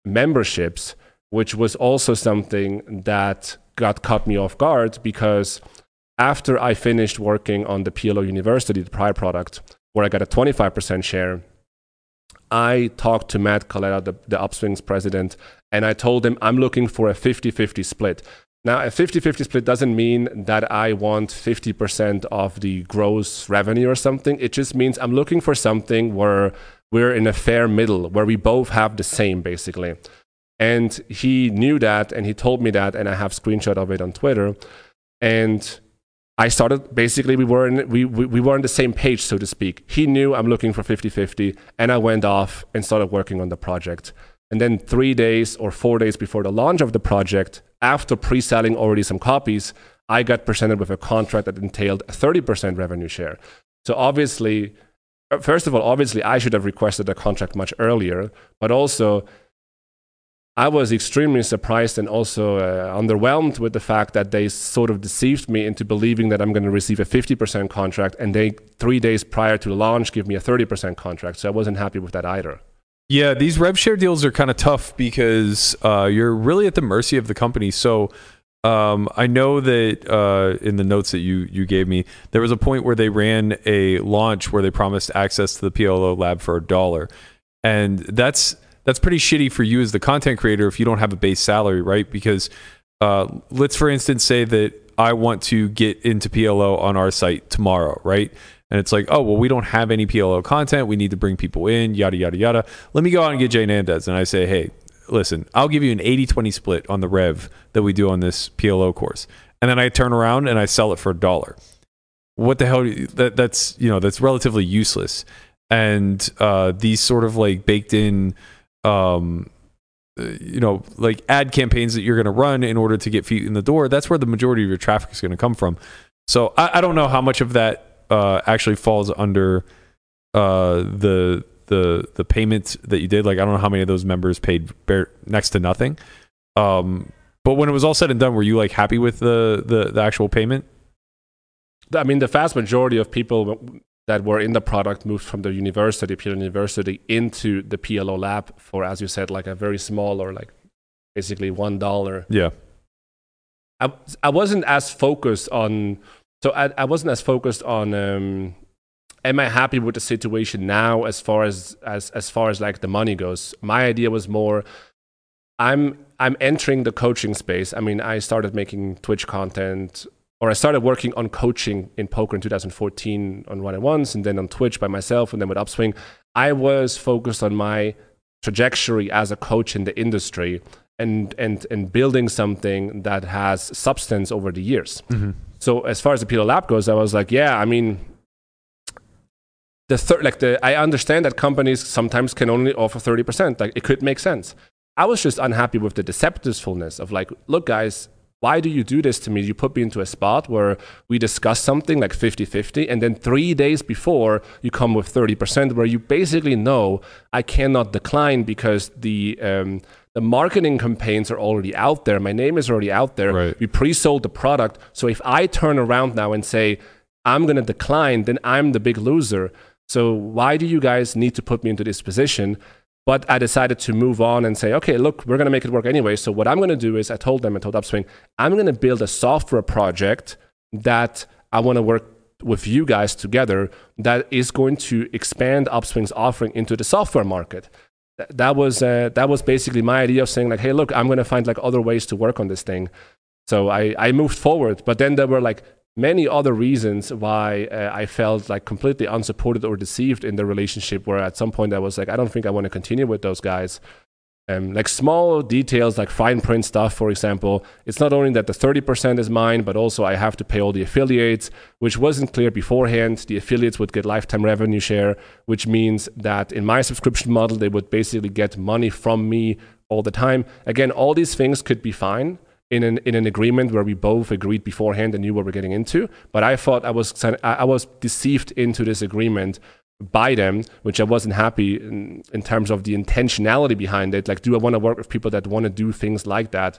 memberships, which was also something that got caught me off guard because after I finished working on the P L O University, the prior product, where I got a twenty-five percent share, I talked to Matt Coletta, the, the Upswing's president, and I told him I'm looking for a fifty fifty split. Now, a fifty fifty split doesn't mean that I want fifty percent of the gross revenue or something. It just means I'm looking for something where we're in a fair middle, where we both have the same, basically. And he knew that, and he told me that, and I have a screenshot of it on Twitter. And I started, basically, we were, in, we, we, we were on the same page, so to speak. He knew I'm looking for fifty fifty, and I went off and started working on the project. And then three days or four days before the launch of the project, after pre-selling already some copies, I got presented with a contract that entailed a thirty percent revenue share. So obviously, first of all, obviously I should have requested the contract much earlier, but also I was extremely surprised and also uh, underwhelmed with the fact that they sort of deceived me into believing that I'm going to receive a fifty percent contract, and they, three days prior to the launch, give me a thirty percent contract. So I wasn't happy with that either. Yeah, these rev share deals are kind of tough because uh, you're really at the mercy of the company. So um, I know that uh, in the notes that you you gave me, there was a point where they ran a launch where they promised access to the P L O Lab for a dollar, and that's that's pretty shitty for you as the content creator if you don't have a base salary, right? Because uh, let's for instance say that I want to get into P L O on our site tomorrow, right? And it's like, oh, well, we don't have any P L O content. We need to bring people in, yada, yada, yada. Let me go out and get Jay Nandez. And I say, hey, listen, I'll give you an eighty twenty split on the rev that we do on this P L O course. And then I turn around and I sell it for a dollar. What the hell? That, that's, you know, that's relatively useless. And uh, these sort of like baked in, um, you know, like ad campaigns that you're going to run in order to get feet in the door, that's where the majority of your traffic is going to come from. So I, I don't know how much of that Uh, actually falls under uh, the the the payments that you did. Like, I don't know how many of those members paid bare, next to nothing. Um, but when it was all said and done, were you like happy with the, the the actual payment? I mean, the vast majority of people that were in the product moved from the university, P L O University, into the P L O Lab for, as you said, like a very small or like basically one dollar. Yeah. I I wasn't as focused on. So I, I wasn't as focused on, um, am I happy with the situation now as far as, as as far as like the money goes? My idea was more, I'm I'm entering the coaching space. I mean, I started making Twitch content, or I started working on coaching in poker in two thousand fourteen on one-on-ones, and then on Twitch by myself, and then with Upswing. I was focused on my trajectory as a coach in the industry and and and building something that has substance over the years. Mm-hmm. So as far as the P L O Lab goes, I was like, yeah, I mean, the third, like the, I understand that companies sometimes can only offer thirty percent. Like, it could make sense. I was just unhappy with the deceptiveness of like, look, guys, why do you do this to me? You put me into a spot where we discuss something like fifty fifty, and then three days before you come with thirty percent, where you basically know I cannot decline because the um, the marketing campaigns are already out there. My name is already out there. Right. We pre-sold the product. So if I turn around now and say, I'm going to decline, then I'm the big loser. So why do you guys need to put me into this position? But I decided to move on and say, okay, look, we're going to make it work anyway. So what I'm going to do is I told them, I told Upswing, I'm going to build a software project that I want to work with you guys together that is going to expand Upswing's offering into the software market. Th- that was uh, that was basically my idea of saying like, hey, look, I'm going to find like other ways to work on this thing. So I, I moved forward, but then there were like many other reasons why uh, I felt like completely unsupported or deceived in the relationship, where at some point I was like, I don't think I want to continue with those guys. Um, like small details, like fine print stuff, for example. It's not only that the thirty percent is mine, but also I have to pay all the affiliates, which wasn't clear beforehand. The affiliates would get lifetime revenue share, which means that in my subscription model, they would basically get money from me all the time. Again, all these things could be fine in an in an agreement where we both agreed beforehand and knew what we're getting into. But I thought I was I was deceived into this agreement by them, which I wasn't happy in, in terms of the intentionality behind it. Like, do I want to work with people that want to do things like that?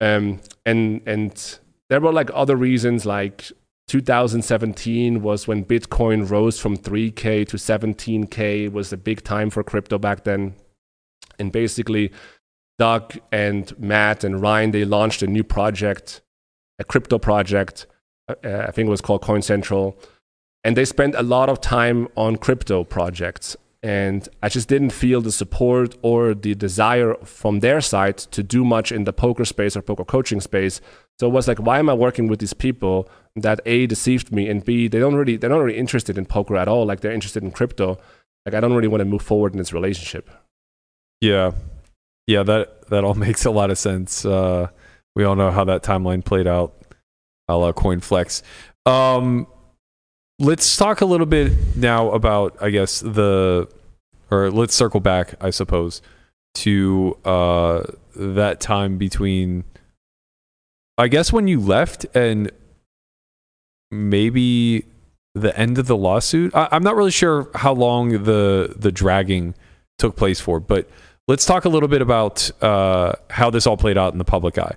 Um, and and there were like other reasons, like two thousand seventeen was when Bitcoin rose from three K to seventeen K, was a big time for crypto back then. And basically, Doug and Matt and Ryan, they launched a new project, a crypto project. Uh, I think it was called Coin Central. And they spent a lot of time on crypto projects. And I just didn't feel the support or the desire from their side to do much in the poker space or poker coaching space. So it was like, why am I working with these people that A, deceived me, and B, they don't really, they're not really interested in poker at all. Like, they're interested in crypto. Like, I don't really want to move forward in this relationship. Yeah. Yeah, that, that all makes a lot of sense. Uh, we all know how that timeline played out, a la CoinFlex. Um, Let's talk a little bit now about, I guess, the, or let's circle back, I suppose, to uh, that time between, I guess, when you left and maybe the end of the lawsuit. I, I'm not really sure how long the, the dragging took place for, but let's talk a little bit about uh, how this all played out in the public eye.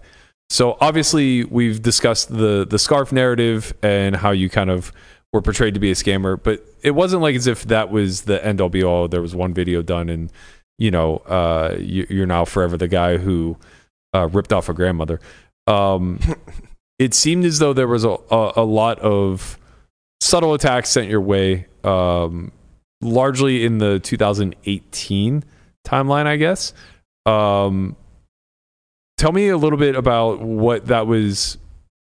So obviously we've discussed the, the scarf narrative and how you kind of were portrayed to be a scammer, but it wasn't like as if that was the end all be all. There was one video done, and you know, uh, you, you're now forever the guy who uh, ripped off a grandmother. Um, it seemed as though there was a, a, a lot of subtle attacks sent your way, um, largely in the two thousand eighteen timeline, I guess. Um, tell me a little bit about what that was.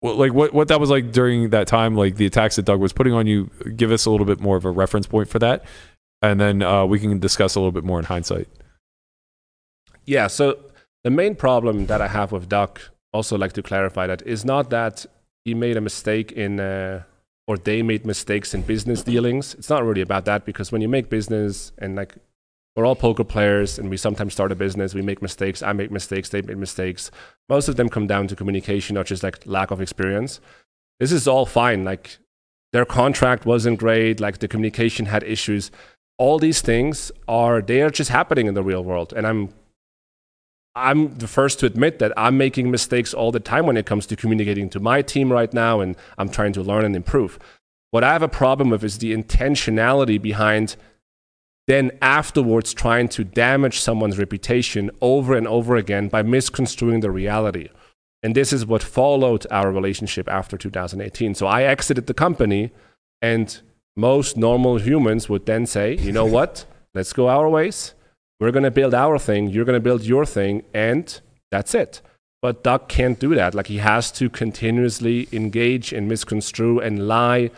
Like what, what that was like during that time, like the attacks that Doug was putting on you. Give us a little bit more of a reference point for that, and then uh, we can discuss a little bit more in hindsight. Yeah, so the main problem that I have with Doug, also like to clarify that, is not that he made a mistake in, uh, or they made mistakes in business dealings. It's not really about that, because when you make business, and like we're all poker players and we sometimes start a business, we make mistakes, I make mistakes, they make mistakes. Most of them come down to communication or just like lack of experience. This is all fine. Like, their contract wasn't great, like the communication had issues. All these things are, they are just happening in the real world. And I'm, I'm the first to admit that I'm making mistakes all the time when it comes to communicating to my team right now, and I'm trying to learn and improve. What I have a problem with is the intentionality behind then afterwards trying to damage someone's reputation over and over again by misconstruing the reality. And this is what followed our relationship after two thousand eighteen. So I exited the company, and most normal humans would then say, you know what, let's go our ways. We're going to build our thing. You're going to build your thing. And that's it. But Doug can't do that. Like, he has to continuously engage and misconstrue and lie.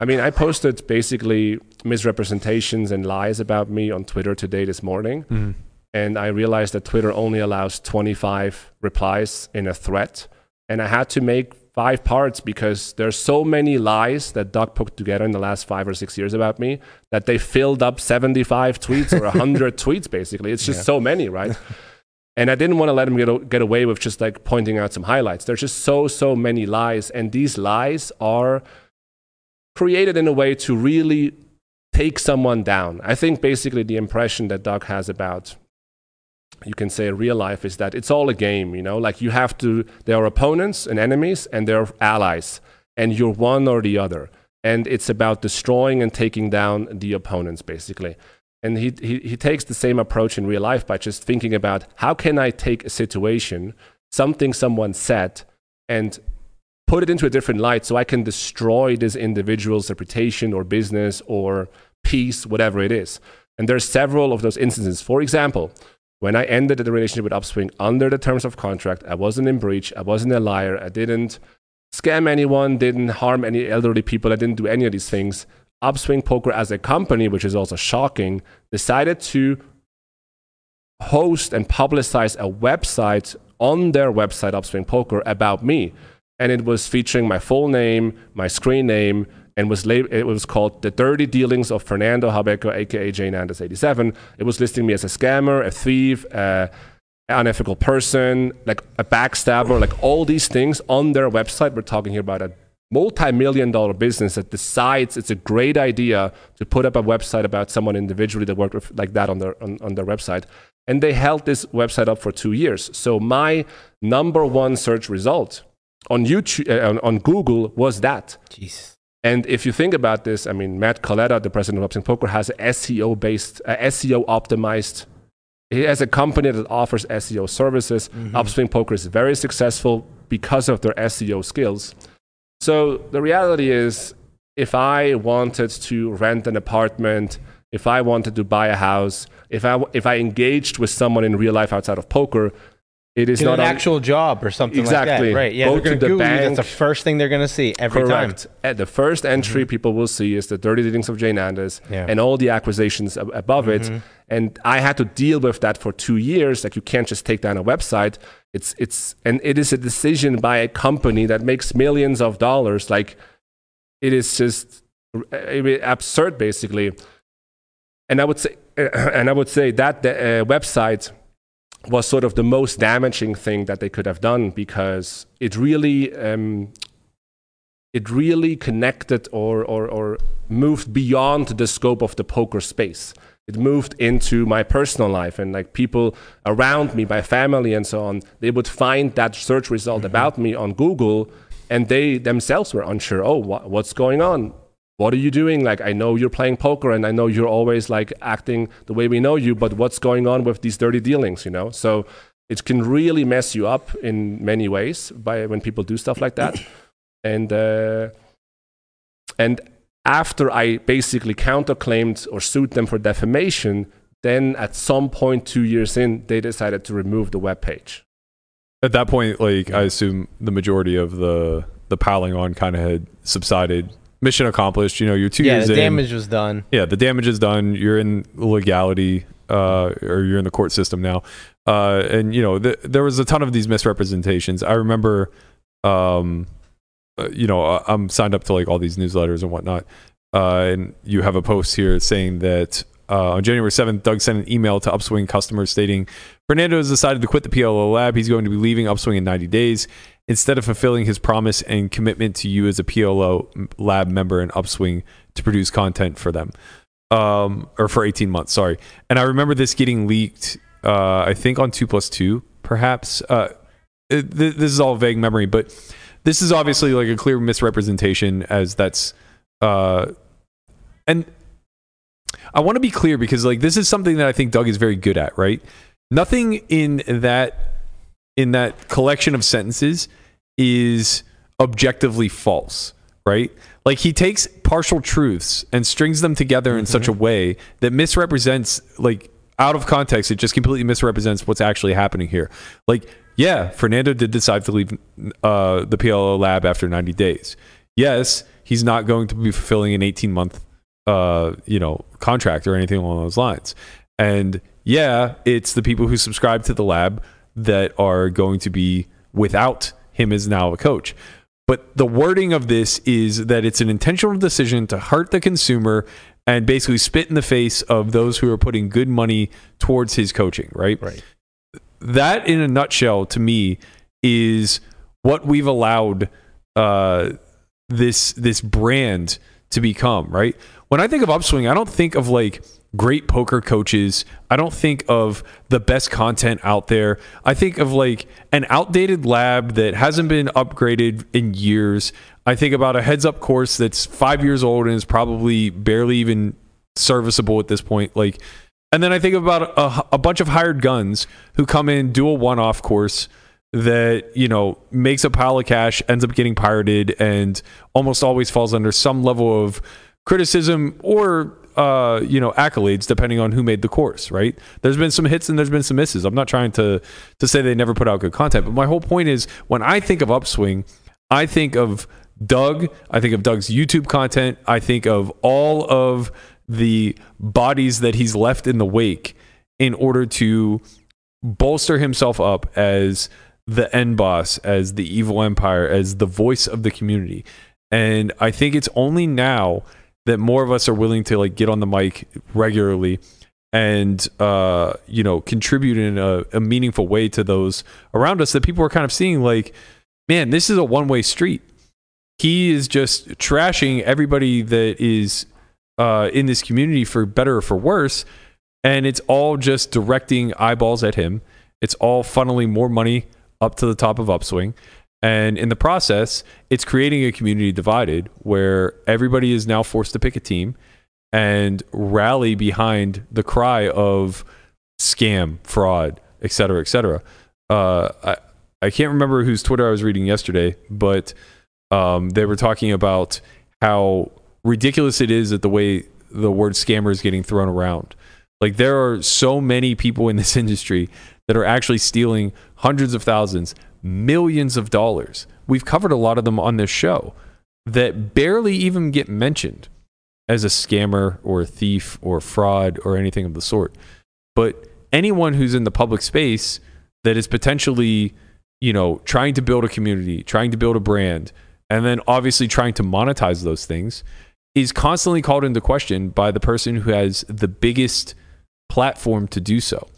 I mean, I posted basically misrepresentations and lies about me on Twitter today, this morning. Mm-hmm. And I realized that Twitter only allows twenty-five replies in a thread. And I had to make five parts because there's so many lies that Doug put together in the last five or six years about me that they filled up seventy-five tweets or one hundred tweets, basically. It's just yeah. so many, right? And I didn't want to let him get, get away with just like pointing out some highlights. There's just so, so many lies. And these lies are created in a way to really take someone down. I think basically the impression that Doug has about, you can say, real life is that it's all a game, you know, like you have to, there are opponents and enemies and there are allies, and you're one or the other. And it's about destroying and taking down the opponents, basically. And he, he, he takes the same approach in real life by just thinking about, how can I take a situation, something someone said, and put it into a different light so I can destroy this individual's reputation or business or peace, whatever it is. And there's several of those instances. For example, when I ended the relationship with Upswing under the terms of contract, I wasn't in breach, I wasn't a liar, I didn't scam anyone, didn't harm any elderly people, I didn't do any of these things. Upswing Poker as a company, which is also shocking, decided to host and publicize a website on their website, Upswing Poker, about me. And it was featuring my full name, my screen name, and was lab- it was called The Dirty Dealings of Fernando Habeco, a k a. Jay Nandez eighty-seven. It was listing me as a scammer, a thief, uh, an unethical person, like a backstabber, like all these things on their website. We're talking here about a multi-million dollar business that decides it's a great idea to put up a website about someone individually that worked with, like that on their, on, on their website. And they held this website up for two years. So my number one search result on YouTube, uh, on Google, was that. Jeez. And if you think about this, I mean, Matt Coletta, the president of Upswing Poker, has an S E O-based, uh, S E O-optimized, he has a company that offers S E O services. Mm-hmm. Upswing Poker is very successful because of their S E O skills. So the reality is, if I wanted to rent an apartment If I wanted to buy a house, if I, if I engaged with someone in real life outside of poker, it is Get not an actual job or something exactly. like that. Right. Yeah, go to the Google bank. You, that's the first thing they're going to see every correct. time. At the first entry mm-hmm. people will see is the dirty dealings of Jay Nandez yeah. and all the accusations ab- above mm-hmm. it. And I had to deal with that for two years. Like, you can't just take down a website. It's, it's, and it is a decision by a company that makes millions of dollars. Like, it is just it, absurd, basically. And I would say, and I would say that the uh, website was sort of the most damaging thing that they could have done, because it really um, it really connected or, or or moved beyond the scope of the poker space. It moved into my personal life, and like people around me, my family and so on, they would find that search result mm-hmm. about me on Google, and they themselves were unsure. Oh, wh- what's going on? What are you doing? Like, I know you're playing poker, and I know you're always like acting the way we know you, but what's going on with these dirty dealings, you know? So it can really mess you up in many ways by when people do stuff like that. And uh, and after I basically counterclaimed or sued them for defamation, then at some point two years in, they decided to remove the webpage. At that point, like, I assume the majority of the, the piling on kind of had subsided. Mission accomplished. You know, you're two yeah, years in. Yeah, the damage was done. Yeah, the damage is done. You're in legality, uh, or you're in the court system now. Uh, and, you know, th- there was a ton of these misrepresentations. I remember, um, uh, you know, I- I'm signed up to, like, all these newsletters and whatnot. Uh, and you have a post here saying that uh, on January seventh, Doug sent an email to Upswing customers stating, Fernando has decided to quit the P L O Lab. He's going to be leaving Upswing in ninety days. Instead of fulfilling his promise and commitment to you as a P L O Lab member and Upswing to produce content for them, um, or for eighteen months, sorry. And I remember this getting leaked, uh, I think on two plus two, perhaps. Uh, it, th- this is all vague memory, but this is obviously like a clear misrepresentation, as that's... Uh, and I want to be clear, because like this is something that I think Doug is very good at, right? Nothing in that... in that collection of sentences is objectively false, right? Like, he takes partial truths and strings them together mm-hmm. in such a way that misrepresents, like, out of context, it just completely misrepresents what's actually happening here. Like, yeah, Fernando did decide to leave uh, the P L O Lab after ninety days. Yes, he's not going to be fulfilling an eighteen-month, uh, you know, contract or anything along those lines. And yeah, it's the people who subscribe to the lab that are going to be without him as now a coach. But the wording of this is that it's an intentional decision to hurt the consumer and basically spit in the face of those who are putting good money towards his coaching, right? Right. That, in a nutshell, to me, is what we've allowed uh, this this brand to become, right? When I think of Upswing, I don't think of, like, great poker coaches. I don't think of the best content out there. I think of like an outdated lab that hasn't been upgraded in years. I think about a heads up course that's five years old and is probably barely even serviceable at this point. Like, and then I think about a, a bunch of hired guns who come in, do a one-off course that, you know, makes a pile of cash, ends up getting pirated, and almost always falls under some level of criticism or Uh, you know, accolades, depending on who made the course, right? There's been some hits and there's been some misses. I'm not trying to to say they never put out good content, but my whole point is, when I think of Upswing, I think of Doug, I think of Doug's YouTube content, I think of all of the bodies that he's left in the wake in order to bolster himself up as the end boss, as the evil empire, as the voice of the community. And I think it's only now that more of us are willing to, like, get on the mic regularly and, uh, you know, contribute in a, a meaningful way to those around us, that people are kind of seeing, like, man, this is a one-way street. He is just trashing everybody that is uh, in this community, for better or for worse, and it's all just directing eyeballs at him. It's all funneling more money up to the top of Upswing. And in the process, it's creating a community divided, where everybody is now forced to pick a team and rally behind the cry of scam, fraud, et cetera, et cetera. Uh, I, I can't remember whose Twitter I was reading yesterday, but um, they were talking about how ridiculous it is that the way the word scammer is getting thrown around. Like, there are so many people in this industry that are actually stealing hundreds of thousands, millions of dollars. We've covered a lot of them on this show that barely even get mentioned as a scammer or a thief or fraud or anything of the sort. But anyone who's in the public space that is potentially, you know, trying to build a community, trying to build a brand, and then obviously trying to monetize those things is constantly called into question by the person who has the biggest platform to do so.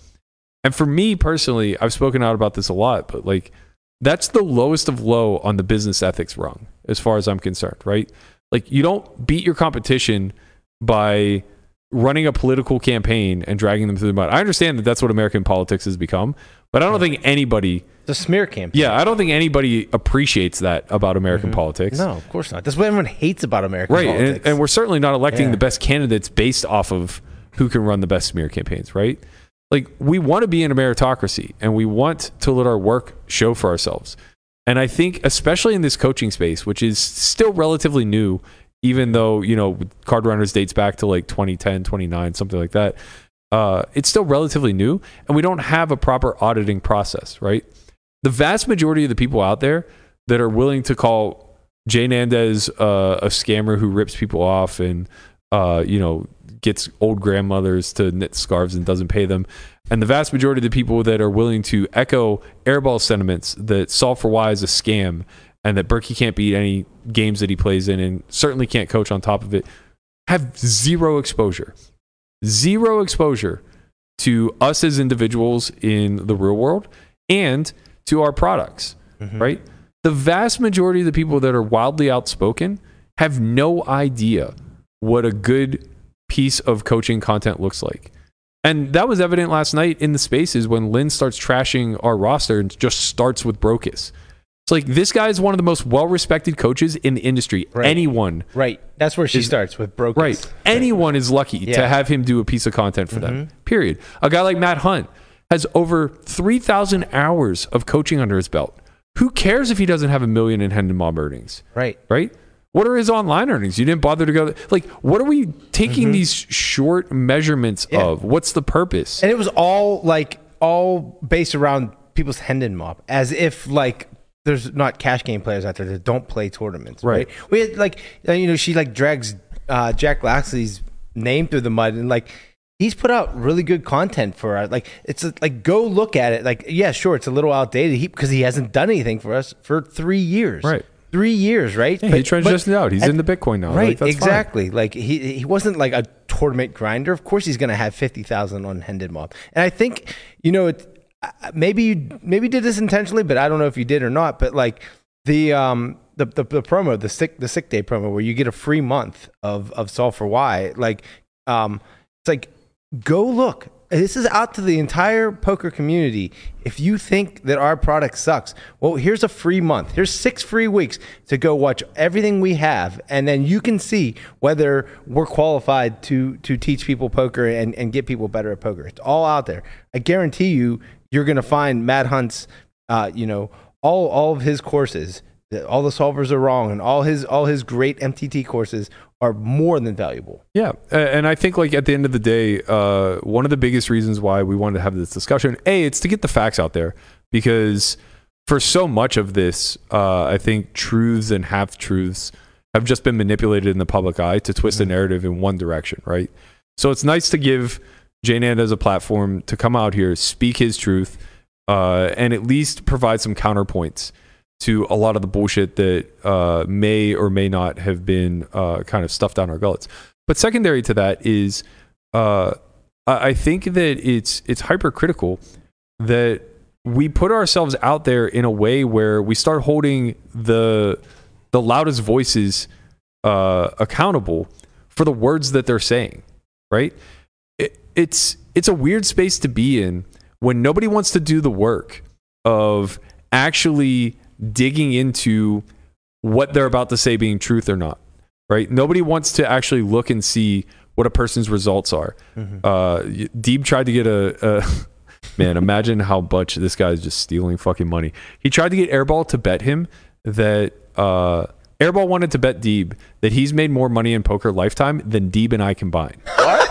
And for me personally, I've spoken out about this a lot, but like, that's the lowest of low on the business ethics rung, as far as I'm concerned, right? Like, you don't beat your competition by running a political campaign and dragging them through the mud. I understand that that's what American politics has become, but I don't yeah. think anybody... The smear campaign. Yeah, I don't think anybody appreciates that about American mm-hmm. politics. No, of course not. That's what everyone hates about American right. politics. Right, and, and we're certainly not electing yeah. the best candidates based off of who can run the best smear campaigns, right? Like, we want to be in a meritocracy, and we want to let our work show for ourselves. And I think, especially in this coaching space, which is still relatively new, even though, you know, Card Runners dates back to like twenty ten, twenty-nine, something like that. Uh, it's still relatively new, and we don't have a proper auditing process, right? The vast majority of the people out there that are willing to call Jay Nandez uh, a scammer who rips people off and, uh, you know, gets old grandmothers to knit scarves and doesn't pay them. And the vast majority of the people that are willing to echo Airball sentiments that Solve For Why is a scam and that Berkey can't beat any games that he plays in and certainly can't coach on top of it have zero exposure. Zero exposure to us as individuals in the real world and to our products, mm-hmm. right? The vast majority of the people that are wildly outspoken have no idea what a good piece of coaching content looks like. And that was evident last night in the spaces when Lynn starts trashing our roster and just starts with Brokus. It's like, this guy is one of the most well-respected coaches in the industry. Right. Anyone. Right. That's where she is, starts with Brokus. Right. right. Anyone is lucky yeah. to have him do a piece of content for mm-hmm. them. Period. A guy like Matt Hunt has over three thousand hours of coaching under his belt. Who cares if he doesn't have a million in Hendon Mob earnings? Right. Right? What are his online earnings? You didn't bother to go. Like, what are we taking mm-hmm. these short measurements yeah. of? What's the purpose? And it was all like all based around people's Hendon Mob, as if like there's not cash game players out there that don't play tournaments, right? right? We had like, you know, she like drags uh, Jack Laxley's name through the mud, and like he's put out really good content for us. Like, it's a, like, go look at it. Like, yeah, sure, it's a little outdated because he, he hasn't done anything for us for three years, right? Three years, right? Yeah, but, he transitioned out. He's at, in the Bitcoin now, right? Like, that's exactly. Fine. Like he he wasn't like a tournament grinder. Of course, he's going to have fifty thousand on Hendon Mob. And I think, you know, it maybe you maybe you did this intentionally, but I don't know if you did or not. But like the um the the, the promo, the sick the sick day promo, where you get a free month of of Solve For Why. Like um, it's like, go look. This is out to the entire poker community. If you think that our product sucks, well, here's a free month. Here's six free weeks to go watch everything we have, and then you can see whether we're qualified to to teach people poker and, and get people better at poker. It's all out there. I guarantee you, you're going to find Matt Hunt's, uh, you know, all all of his courses, all the solvers are wrong, and all his all his great M T T courses are more than valuable. Yeah, and I think like at the end of the day, uh, one of the biggest reasons why we wanted to have this discussion, A, it's to get the facts out there, because for so much of this, uh, I think truths and half-truths have just been manipulated in the public eye to twist mm-hmm. the narrative in one direction, right? So it's nice to give Jay Nandez a platform to come out here, speak his truth, uh, and at least provide some counterpoints to a lot of the bullshit that uh, may or may not have been uh, kind of stuffed down our gullets. But secondary to that is, uh, I think that it's it's hypercritical that we put ourselves out there in a way where we start holding the the loudest voices uh, accountable for the words that they're saying. Right? It, it's it's a weird space to be in when nobody wants to do the work of actually digging into what they're about to say being truth or not, right? Nobody wants to actually look and see what a person's results are. Mm-hmm. Uh, Deeb tried to get a, a man, imagine how much this guy is just stealing fucking money. He tried to get Airball to bet him that uh, Airball wanted to bet Deeb that he's made more money in poker lifetime than Deeb and I combined. What?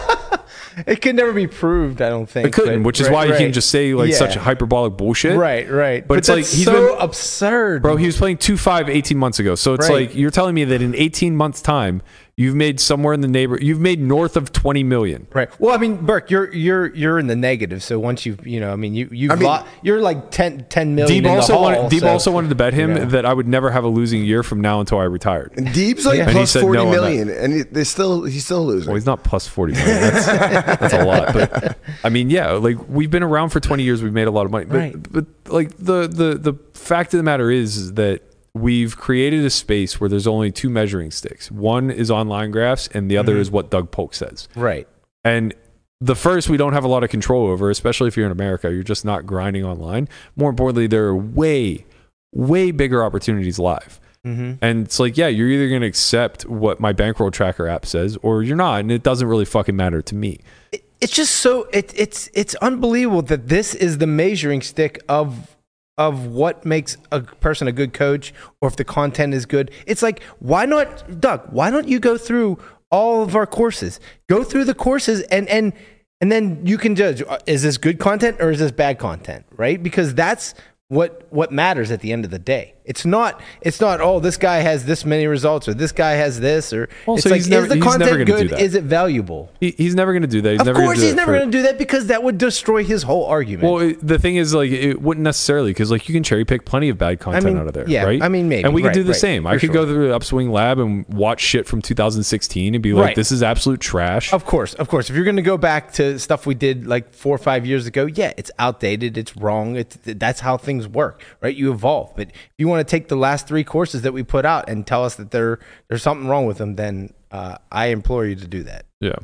It could never be proved, I don't think. It couldn't, but, which is right, why right. you can just say like yeah. such hyperbolic bullshit. Right, right. But, but it's that's like he's so been, absurd. Bro, he was playing two five eighteen months ago. So it's right. like you're telling me that in eighteen months time, you've made somewhere in the neighbor. You've made north of twenty million. Right. Well, I mean, Burke, you're you're you're in the negative. So once you've, you know, I mean, you you've I mean, lot, you're like ten million. Deeb also wanted. Deeb so, also wanted to bet him you know. that I would never have a losing year from now until I retired. And Deeb's like yeah. plus forty no million, and they still he's still losing. Well, he's not plus forty million. That's, that's a lot. But I mean, yeah, like we've been around for twenty years. We've made a lot of money. But right. but like the the the fact of the matter is, is that. We've created a space where there's only two measuring sticks. One is online graphs and the other mm-hmm. is what Doug Polk says. Right. And the first, we don't have a lot of control over, especially if you're in America, you're just not grinding online. More importantly, there are way, way bigger opportunities live. Mm-hmm. And it's like, yeah, you're either going to accept what my bankroll tracker app says or you're not. And it doesn't really fucking matter to me. It, it's just so, it, it's it's unbelievable that this is the measuring stick of of what makes a person a good coach or if the content is good. It's like, why not, Doug, why don't you go through all of our courses? Go through the courses and and and then you can judge, is this good content or is this bad content, right? Because that's what what matters at the end of the day. It's not, it's not, oh, this guy has this many results or this guy has this or well, it's so like, is never, the content good? Is it valuable? He, he's never going to do that. He's of never course he's never going to do that because that would destroy his whole argument. Well, it, the thing is like, it wouldn't necessarily because like you can cherry pick plenty of bad content I mean, out of there, yeah, right? I mean, maybe. And we right, could do the right, same. I could sure. go through the Upswing Lab and watch shit from two thousand sixteen and be like, right. this is absolute trash. Of course, of course. If you're going to go back to stuff we did like four or five years ago, yeah, it's outdated, it's wrong. It's, that's how things work, right? You evolve. But if you want to take the last three courses that we put out and tell us that there there's something wrong with them, then uh I implore you to do that. Yeah,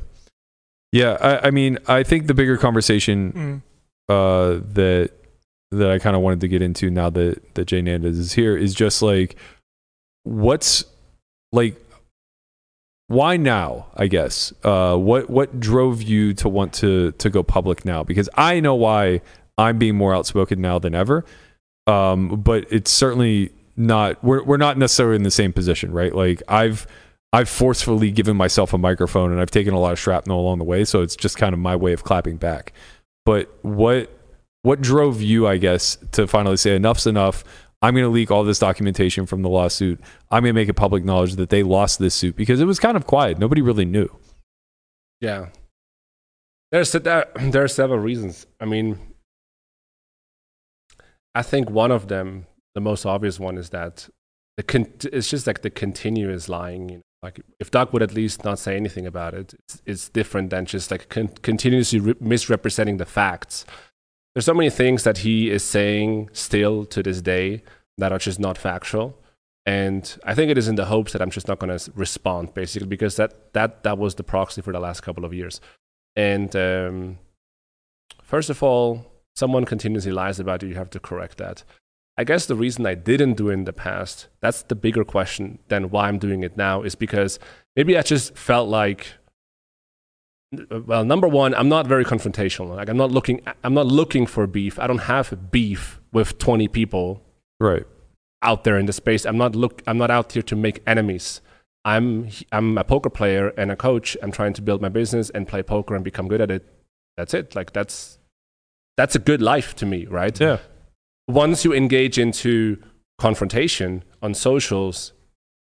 yeah. I, I mean, I think the bigger conversation mm. uh that that I kind of wanted to get into now that that Jay Nandez is here is just like, what's like, why now? I guess uh what what drove you to want to to go public now? Because I know why I'm being more outspoken now than ever. Um, but it's certainly not, we're, we're not necessarily in the same position, right? Like I've, I've forcefully given myself a microphone and I've taken a lot of shrapnel along the way. So it's just kind of my way of clapping back. But what, what drove you, I guess, to finally say enough's enough. I'm going to leak all this documentation from the lawsuit. I'm going to make it public knowledge that they lost this suit because it was kind of quiet. Nobody really knew. Yeah. There's, there are several reasons. I mean, I think one of them, the most obvious one, is that the con- it's just like the continuous lying. You know? Like if Doug would at least not say anything about it, it's, it's different than just like con- continuously re- misrepresenting the facts. There's so many things that he is saying still to this day that are just not factual. And I think it is in the hopes that I'm just not going to respond, basically, because that, that, that was the proxy for the last couple of years. And um, first of all, someone continuously lies about you, you have to correct that. I guess the reason I didn't do it in the past, that's the bigger question than why I'm doing it now, is because maybe I just felt like, well, number one, I'm not very confrontational. Like I'm not looking, I'm not looking for beef. I don't have beef with twenty people right out there in the space. I'm not look, I'm not out here to make enemies. I'm, I'm a poker player and a coach. I'm trying to build my business and play poker and become good at it. That's it. Like that's, that's a good life to me, right? Yeah. Once you engage into confrontation on socials,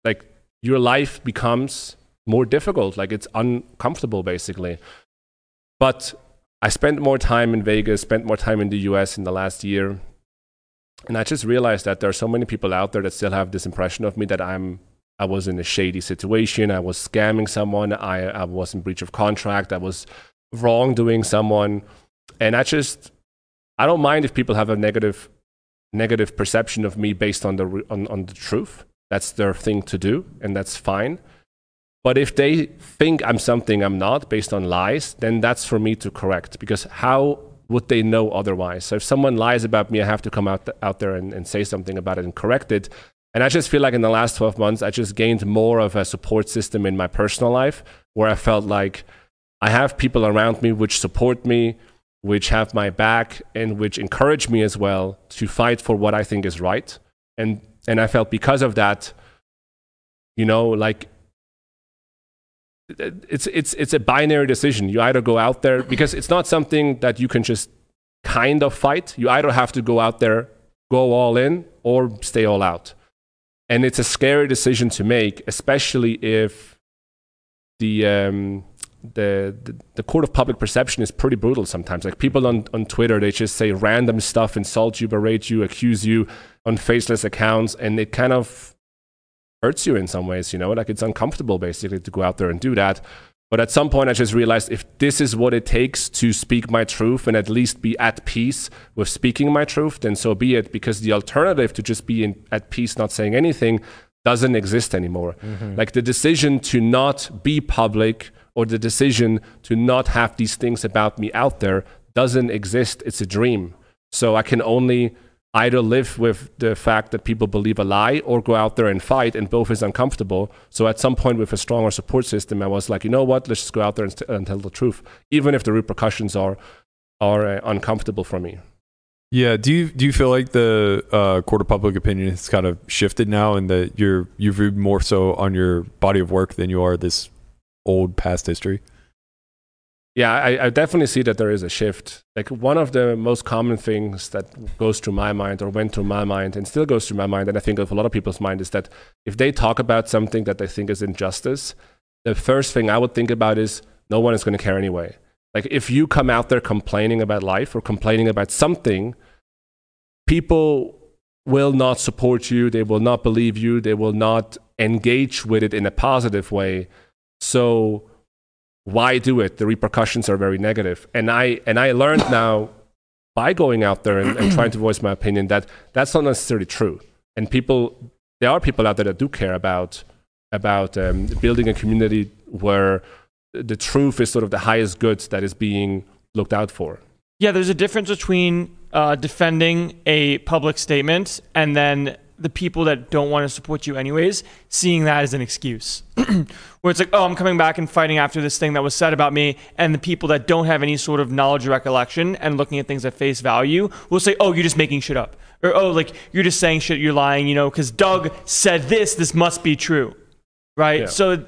like your life becomes more difficult. Like it's uncomfortable, basically. But I spent more time in Vegas, spent more time in the U S in the last year. And I just realized that there are so many people out there that still have this impression of me that I'm, I was in a shady situation. I was scamming someone. I, I was in breach of contract. I was wrongdoing someone. And I just, I don't mind if people have a negative, negative perception of me based on the on, on the truth. That's their thing to do, and that's fine. But if they think I'm something I'm not based on lies, then that's for me to correct, because how would they know otherwise? So if someone lies about me, I have to come out, out there and, and say something about it and correct it. And I just feel like in the last twelve months, I just gained more of a support system in my personal life where I felt like I have people around me which support me, which have my back and which encourage me as well to fight for what I think is right. And and I felt because of that, You know, like it's it's it's a binary decision. You either go out there, because it's not something that you can just kind of fight. You either have to go out there, go all in, or stay all out. And it's a scary decision to make, especially if the um, the, the the court of public perception is pretty brutal sometimes. Like people on, on Twitter, they just say random stuff, insult you, berate you, accuse you on faceless accounts, and it kind of hurts you in some ways, you know? Like it's uncomfortable basically to go out there and do that. But at some point I just realized, if this is what it takes to speak my truth and at least be at peace with speaking my truth, then so be it, because the alternative to just be in, at peace, not saying anything, doesn't exist anymore. Mm-hmm. Like the decision to not be public, or the decision to not have these things about me out there, doesn't exist. It's a dream. So I can only either live with the fact that people believe a lie, or go out there and fight, and both is uncomfortable. So at some point, with a stronger support system, I was like, you know what, let's just go out there and, and tell the truth, even if the repercussions are are uh, uncomfortable for me. Yeah. Do you do you feel like the uh, court of public opinion has kind of shifted now, and that you're you've viewed more so on your body of work than you are this old past history? Yeah, I, I definitely see that there is a shift. Like one of the most common things that goes through my mind, or went through my mind, and still goes through my mind, and I think of a lot of people's mind, is that if they talk about something that they think is injustice, the first thing I would think about is no one is going to care anyway. Like if you come out there complaining about life or complaining about something, people will not support you, they will not believe you, they will not engage with it in a positive way. So why do it? The repercussions are very negative. And I and I learned now by going out there and, and trying to voice my opinion that that's not necessarily true. And people, there are people out there that do care about, about um, building a community where the truth is sort of the highest good that is being looked out for. Yeah, there's a difference between uh, defending a public statement and then the people that don't want to support you anyways, seeing that as an excuse. Where it's like, oh, I'm coming back and fighting after this thing that was said about me, and the people that don't have any sort of knowledge or recollection and looking at things at face value will say, oh, you're just making shit up. Or, oh, like, you're just saying shit, you're lying, you know, because Doug said this, this must be true, right? Yeah. So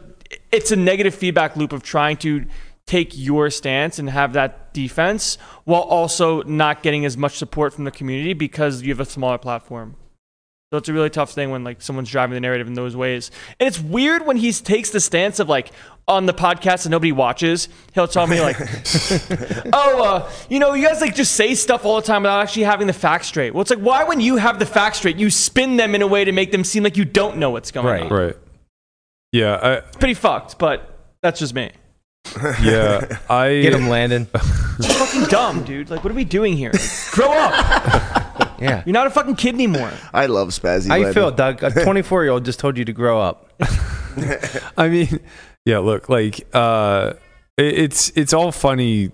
it's a negative feedback loop of trying to take your stance and have that defense while also not getting as much support from the community because you have a smaller platform. So it's a really tough thing when like someone's driving the narrative in those ways. And it's weird when he takes the stance of like, on the podcast that nobody watches, he'll tell me like, oh, uh, you know, you guys like just say stuff all the time without actually having the facts straight. Well, it's like, why when you have the facts straight, you spin them in a way to make them seem like you don't know what's going right. on. Right. Yeah, I, it's pretty fucked, but that's just me. Yeah, I get him, Landon. It's fucking dumb, dude. Like, what are we doing here? Like, grow up. Yeah, you're not a fucking kid anymore. I love Spazzy. How you feel, Doug? A twenty-four-year-old just told you to grow up. I mean, yeah. Look, like, uh, it, it's it's all funny.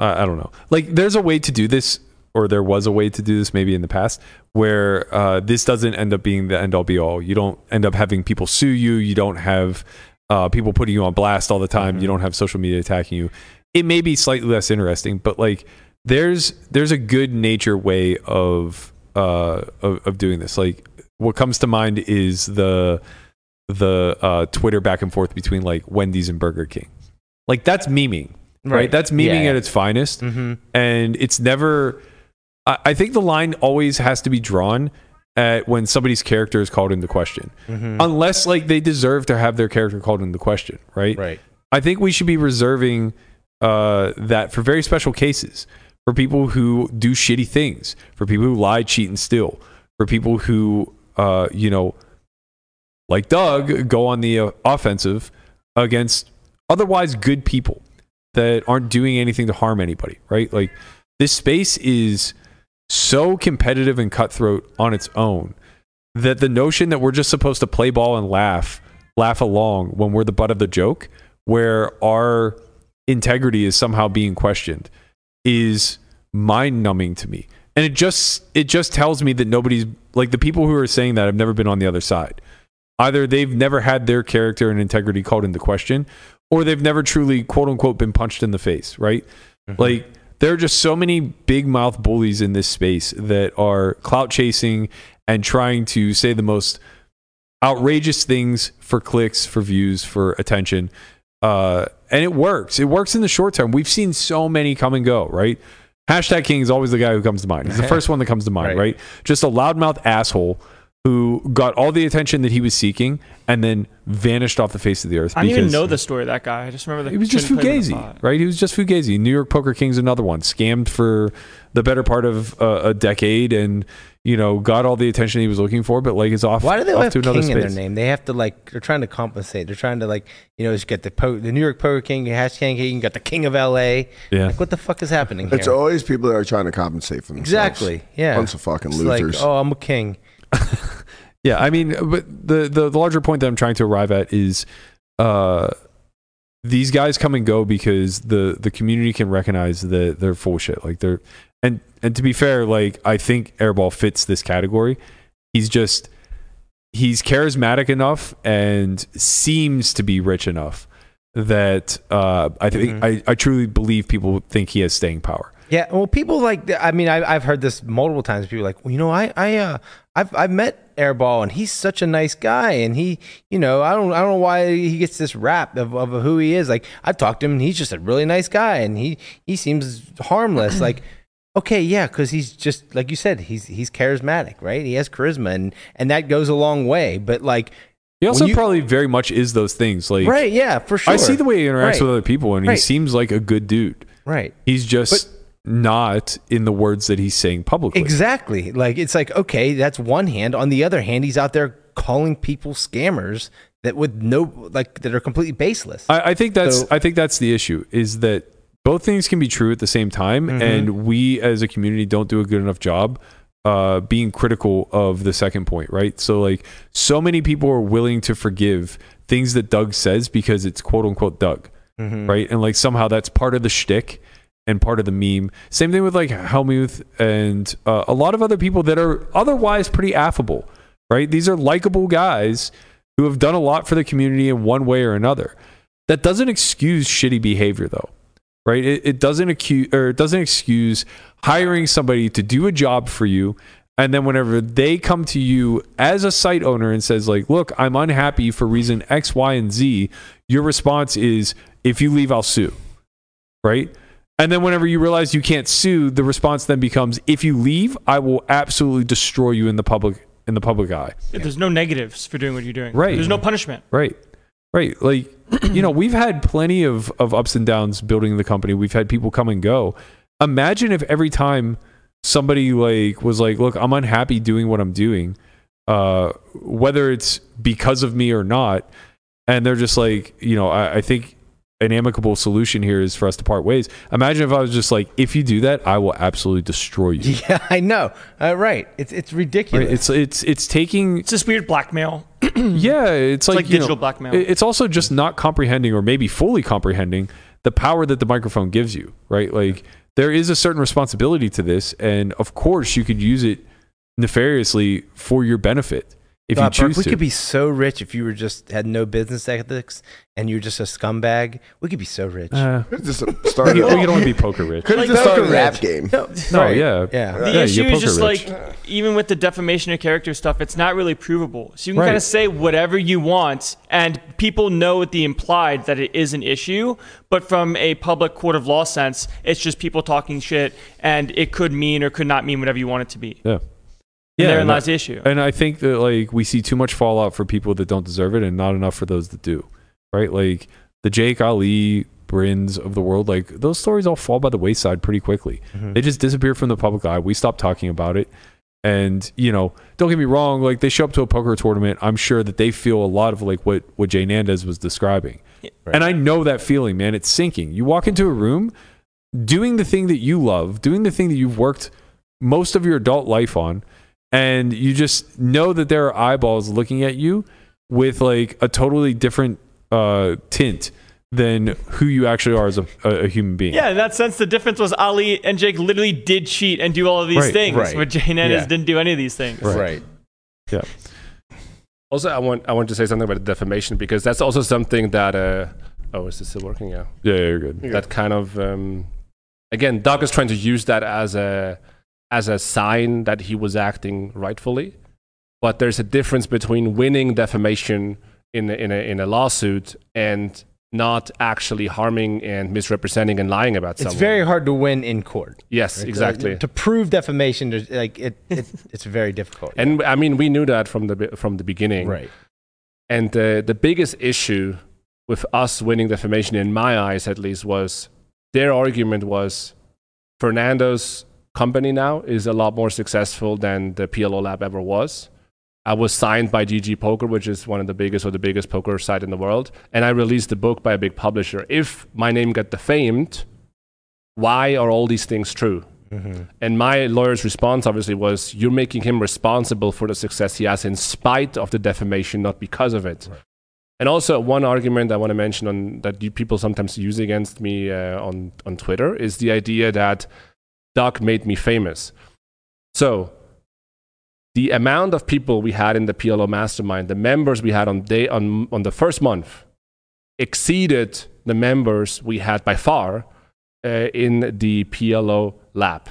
Uh, I don't know. Like, there's a way to do this, or there was a way to do this maybe in the past, where uh, this doesn't end up being the end-all be-all. You don't end up having people sue you. You don't have uh, people putting you on blast all the time. Mm-hmm. You don't have social media attacking you. It may be slightly less interesting, but like there's there's a good nature way of, uh, of of doing this. Like what comes to mind is the the uh, Twitter back and forth between like Wendy's and Burger King. Like that's memeing, right? right? That's memeing yeah. at its finest, mm-hmm. and it's never. I think the line always has to be drawn at when somebody's character is called into question, mm-hmm. unless like they deserve to have their character called into question, right? Right. I think we should be reserving uh, that for very special cases, for people who do shitty things, for people who lie, cheat, and steal, for people who, uh, you know, like Doug, go on the uh, offensive against otherwise good people that aren't doing anything to harm anybody, right? Like this space is so competitive and cutthroat on its own that the notion that we're just supposed to play ball and laugh laugh along when we're the butt of the joke, where our integrity is somehow being questioned, is mind-numbing to me. And it just it just tells me that nobody's like, the people who are saying that have never been on the other side. Either they've never had their character and integrity called into question, or they've never truly quote-unquote been punched in the face, right? Mm-hmm. Like there are just so many big mouth bullies in this space that are clout chasing and trying to say the most outrageous things for clicks, for views, for attention. Uh, and it works. It works in the short term. We've seen so many come and go, right? Hashtag King is always the guy who comes to mind. He's the first one that comes to mind, right? right? Just a loudmouth asshole who got all the attention that he was seeking and then vanished off the face of the earth. I didn't even know the story of that guy. I just remember that he was just Fugazi, right? He was just Fugazi. New York Poker King's another one. Scammed for the better part of uh, a decade and, you know, got all the attention he was looking for, but, like, it's off. Why do they have King space in their name? They have to, like, they're trying to compensate. They're trying to, like, you know, just get the po the New York Poker King, hashtag King, got the King of L A. Yeah. Like, what the fuck is happening here? It's always people that are trying to compensate for themselves. Exactly, yeah. Bunch of fucking losers. Like, oh, I'm a king. Yeah, I mean, but the, the the larger point that I'm trying to arrive at is uh, these guys come and go because the the community can recognize that they're full of shit. Like, they're and and to be fair, like, I think Airball fits this category. He's just he's charismatic enough and seems to be rich enough that uh, I think mm-hmm. I I truly believe people think he has staying power. Yeah, well, people like I mean, I, I've heard this multiple times. People are like, well, you know, I I uh, I've I've met Airball and he's such a nice guy, and he, you know, I don't I don't know why he gets this rap of, of who he is. Like, I talked to him and he's just a really nice guy, and he he seems harmless. Like, okay, yeah, because he's just like you said, he's he's charismatic, right? He has charisma, and and that goes a long way. But, like, he also you, probably very much is those things. Like, right? Yeah, for sure. I see the way he interacts right. with other people, and right. he seems like a good dude. Right? He's just. But, not in the words that he's saying publicly. Exactly. Like, it's like, okay, that's one hand. On the other hand, he's out there calling people scammers that would no like that are completely baseless. I, I think that's so, I think that's the issue, is that both things can be true at the same time, mm-hmm. and we as a community don't do a good enough job uh being critical of the second point, right? So, like, so many people are willing to forgive things that Doug says because it's quote unquote Doug. Mm-hmm. Right? And, like, somehow that's part of the shtick. And part of the meme. Same thing with, like, Helmuth and uh, a lot of other people that are otherwise pretty affable, right? These are likable guys who have done a lot for the community in one way or another. That doesn't excuse shitty behavior, though, right? It, it doesn't accuse or it doesn't excuse hiring somebody to do a job for you, and then whenever they come to you as a site owner and says, like, "Look, I'm unhappy for reason X, Y, and Z," your response is, "If you leave, I'll sue," right? And then whenever you realize you can't sue, the response then becomes, if you leave, I will absolutely destroy you in the public in the public eye. There's no negatives for doing what you're doing. Right. There's no punishment. Right. Right. Like, you know, we've had plenty of, of ups and downs building the company. We've had people come and go. Imagine if every time somebody, like, was like, look, I'm unhappy doing what I'm doing, uh, whether it's because of me or not, and they're just like, you know, I, I think... an amicable solution here is for us to part ways. Imagine if I was just like, if you do that, I will absolutely destroy you. Yeah, I know. Uh, right. It's it's ridiculous. Right? It's it's it's taking. It's this weird blackmail. Yeah, it's, it's like, like digital know, blackmail. It's also just not comprehending, or maybe fully comprehending, the power that the microphone gives you. Right. Like, there is a certain responsibility to this, and of course you could use it nefariously for your benefit. If God, you choose Berk, we to. could be so rich if you were just had no business ethics and you're just a scumbag. We could be so rich. Uh, just start we, we could only be poker rich. Could like just start a rap game. No, no right. yeah, yeah. The yeah, issue is just rich. Like, even with the defamation of character stuff, it's not really provable. So you can right. kind of say whatever you want, and people know with the implied that it is an issue. But from a public court of law sense, it's just people talking shit, and it could mean or could not mean whatever you want it to be. Yeah. Yeah, therein lies the issue. And I think that, like, we see too much fallout for people that don't deserve it and not enough for those that do, right? Like, the Jake Ali Brins of the world, like, those stories all fall by the wayside pretty quickly. Mm-hmm. They just disappear from the public eye. We stop talking about it. And, you know, don't get me wrong, like, they show up to a poker tournament. I'm sure that they feel a lot of, like, what, what Jay Nandez was describing. Yeah. Right. And I know that feeling, man. It's sinking. You walk into a room doing the thing that you love, doing the thing that you've worked most of your adult life on, and you just know that there are eyeballs looking at you with, like, a totally different uh, tint than who you actually are as a, a human being. Yeah, in that sense, the difference was Ali and Jake literally did cheat and do all of these right, things, right. where Jay Nandez yeah. didn't do any of these things. Right. right. Yeah. Also, I want I want to say something about the defamation, because that's also something that. Uh, oh, is this still working? Yeah. Yeah, you're good. You're that good. Kind of um, again, Doug is trying to use that as a. as a sign that he was acting rightfully, But there's a difference between winning defamation in a, in a, in a lawsuit and not actually harming and misrepresenting and lying about someone. It's very hard to win in court. Yes, right? Exactly. To, to prove defamation, like it, it it's very difficult. And yeah. I mean, we knew that from the from the beginning, right? And uh, the biggest issue with us winning defamation, in my eyes at least, was their argument was Fernando's company now is a lot more successful than the P L O Lab ever was. I was signed by G G Poker, which is one of the biggest or the biggest poker site in the world. And I released a book by a big publisher. If my name got defamed, why are all these things true? Mm-hmm. And my lawyer's response obviously was, you're making him responsible for the success he has in spite of the defamation, not because of it. Right. And also one argument I want to mention on, that you, people sometimes use against me uh, on, on Twitter is the idea that Doug made me famous. So... the amount of people we had in the P L O Mastermind, the members we had on day on, on the first month, exceeded the members we had by far uh, in the P L O Lab.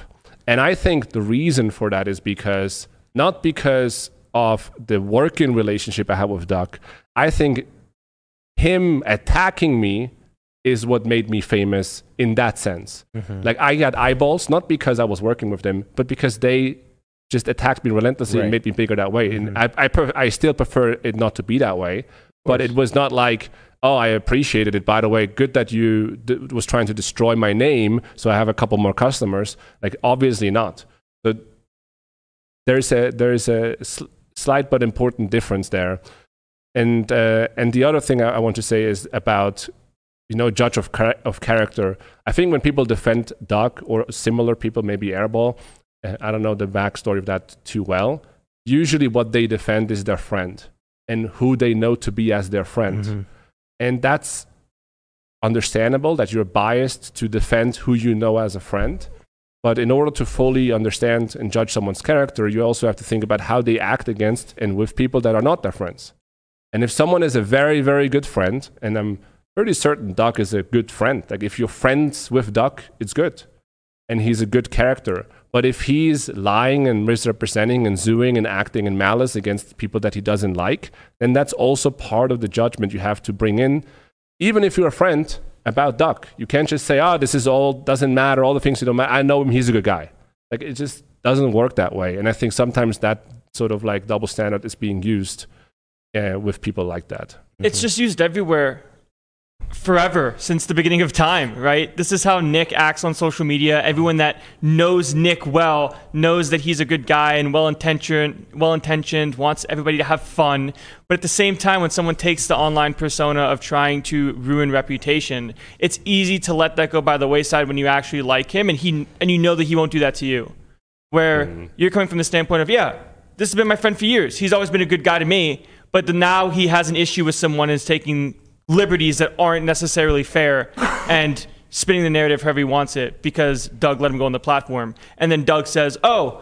And I think the reason for that is because, not because of the working relationship I have with Doug, I think him attacking me is what made me famous in that sense. Mm-hmm. Like I got eyeballs, not because I was working with them, but because they... just attacked me relentlessly right. and made me bigger that way. Mm-hmm. And I I, pref- I still prefer it not to be that way. But it was not like, oh, I appreciated it. By the way, good that you d- was trying to destroy my name so I have a couple more customers. Like, obviously not. So there's a, there's a sl- slight but important difference there. And uh, and the other thing I, I want to say is about, you know, judge of, char- of character. I think when people defend Doug or similar people, maybe Airball, I don't know the backstory of that too well. Usually what they defend is their friend and who they know to be as their friend. Mm-hmm. And that's understandable that you're biased to defend who you know as a friend. But in order to fully understand and judge someone's character, you also have to think about how they act against and with people that are not their friends. And if someone is a very, very good friend, and I'm pretty certain Doug is a good friend. Like if you're friends with Doug, it's good. And he's a good character. But if he's lying and misrepresenting and zooing and acting in malice against people that he doesn't like, then that's also part of the judgment you have to bring in, even if you're a friend, about Doug. You can't just say, oh, this is all, doesn't matter, all the things that don't matter. I know him, he's a good guy. Like, it just doesn't work that way. And I think sometimes that sort of like double standard is being used uh, with people like that. It's mm-hmm. just used everywhere. Forever, since the beginning of time, right? This is how Nick acts on social media. Everyone that knows Nick well knows that he's a good guy and well-intentioned, well-intentioned, wants everybody to have fun. But at the same time, when someone takes the online persona of trying to ruin reputation, it's easy to let that go by the wayside when you actually like him and he and you know that he won't do that to you. Where mm. you're coming from the standpoint of, yeah, this has been my friend for years. He's always been a good guy to me, but now he has an issue with someone and is taking liberties that aren't necessarily fair and spinning the narrative however he wants it because Doug let him go on the platform. And then Doug says, oh,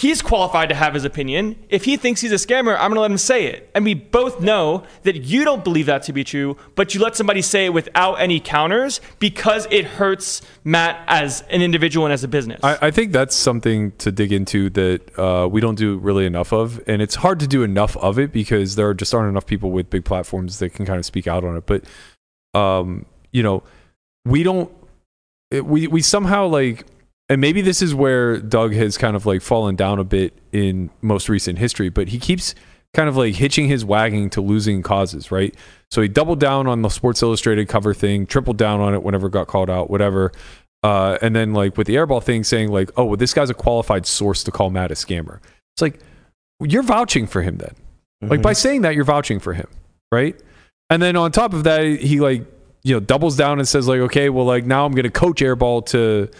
he's qualified to have his opinion. If he thinks he's a scammer, I'm going to let him say it. And we both know that you don't believe that to be true, but you let somebody say it without any counters because it hurts Matt as an individual and as a business. I, I think that's something to dig into that uh, we don't do really enough of. And it's hard to do enough of it because there just aren't enough people with big platforms that can kind of speak out on it. But, um, you know, we don't, we, we somehow like, and maybe this is where Doug has kind of like fallen down a bit in most recent history, but he keeps kind of like hitching his wagon to losing causes, right? So he doubled down on the Sports Illustrated cover thing, tripled down on it whenever it got called out, whatever. Uh, and then like with the Airball thing saying like, oh, well, this guy's a qualified source to call Matt a scammer. It's like, you're vouching for him then. Mm-hmm. Like by saying that, you're vouching for him, right? And then on top of that, he like, you know, doubles down and says like, okay, well, like now I'm going to coach Airball to...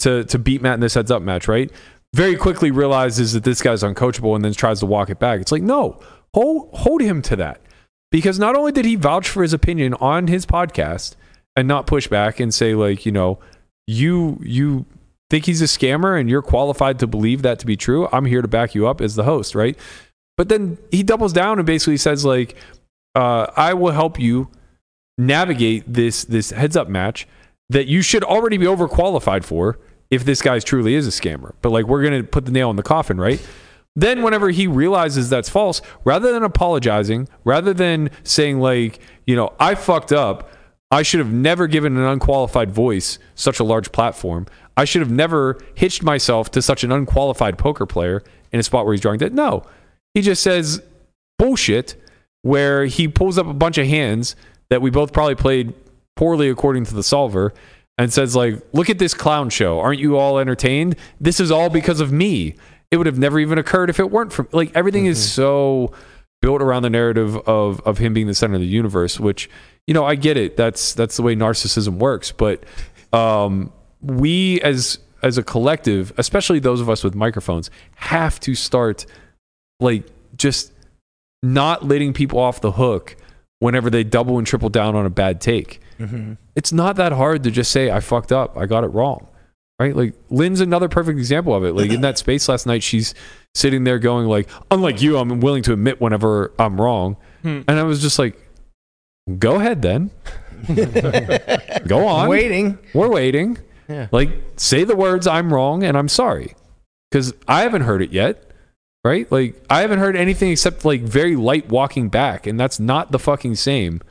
to to beat Matt in this heads-up match, right? Very quickly realizes that this guy's uncoachable and then tries to walk it back. It's like, no, hold, hold him to that. Because not only did he vouch for his opinion on his podcast and not push back and say, like, you know, you you think he's a scammer and you're qualified to believe that to be true, I'm here to back you up as the host, right? But then he doubles down and basically says, like, uh, I will help you navigate this this heads-up match that you should already be overqualified for if this guy truly is a scammer. But like, we're going to put the nail in the coffin, right? Then whenever he realizes that's false, rather than apologizing, rather than saying like, you know, I fucked up, I should have never given an unqualified voice such a large platform, I should have never hitched myself to such an unqualified poker player in a spot where he's drawing dead. No, he just says bullshit, where he pulls up a bunch of hands that we both probably played poorly according to the solver and says like, look at this clown show. Aren't you all entertained? This is all because of me. It would have never even occurred if it weren't for like everything mm-hmm. is so built around the narrative of of him being the center of the universe, which, you know, I get it. That's that's the way narcissism works. But um, we as as a collective, especially those of us with microphones, have to start like just not letting people off the hook whenever they double and triple down on a bad take. Mm-hmm. It's not that hard to just say, I fucked up, I got it wrong. Right? Like Lynn's another perfect example of it. Like in that space last night, she's sitting there going like, unlike you, I'm willing to admit whenever I'm wrong. Hmm. And I was just like, go ahead then. Go on. I'm waiting. We're waiting. Yeah. Like say the words, I'm wrong and I'm sorry. Because I haven't heard it yet. Right? Like I haven't heard anything except like very light walking back. And that's not the fucking same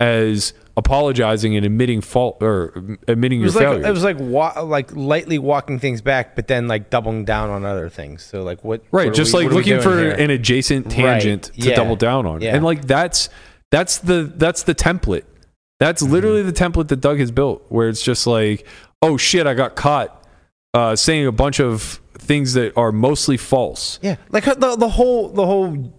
as apologizing and admitting fault or admitting your failure. Like, it was like wa- like lightly walking things back, but then like doubling down on other things. So like what? Right, what just we, like looking for here? An adjacent tangent right. to yeah. double down on, yeah. and like that's that's the that's the template. That's mm-hmm. literally the template that Doug has built, where it's just like, oh shit, I got caught uh, saying a bunch of things that are mostly false. Yeah, like the the whole the whole.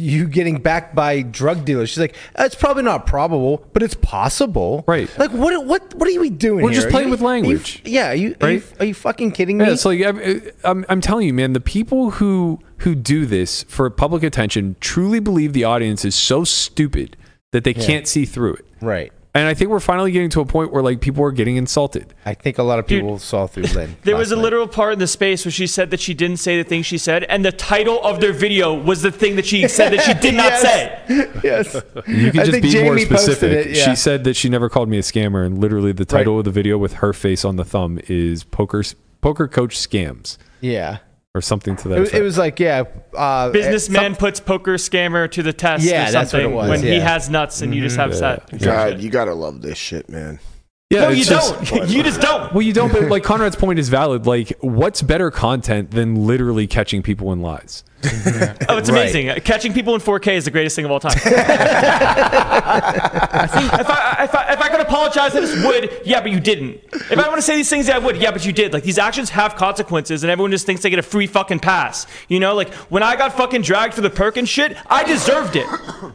You getting backed by drug dealers. She's like, it's probably not probable, but it's possible. Right. Like, what What? What are we doing We're here? Just playing you, with language. Are you, yeah. Are you, right? are you, are you fucking kidding me? Yeah, it's like, I'm, I'm telling you, man, the people who, who do this for public attention truly believe the audience is so stupid that they yeah. can't see through it. Right. And I think we're finally getting to a point where like people are getting insulted. I think a lot of people Dude, saw through Lynn. There was a night. literal part in the space where she said that she didn't say the thing she said, and the title of their video was the thing that she said that she did yes. not say. Yes. You can I just be Jamie more specific. It, yeah. She said that she never called me a scammer, and literally the title right. of the video with her face on the thumb is Poker Poker Coach Scams. Yeah. Or something to that. It, it was like, yeah. Uh, Businessman some, puts poker scammer to the test. Yeah, or something that's what it was. When yeah. he has nuts and mm-hmm. you just have yeah. set. God, you gotta love this shit, man. Yeah, no, you just, don't. You just don't. Well, you don't. But like Conrad's point is valid. Like, what's better content than literally catching people in lies? Oh, it's right. amazing. Catching people in four K is the greatest thing of all time. I think if I if I if I could apologize, I just would. Yeah, but you didn't. If I want to say these things, I would. Yeah, but you did. Like these actions have consequences, and everyone just thinks they get a free fucking pass. You know, like when I got fucking dragged for the Perkins shit, I deserved it.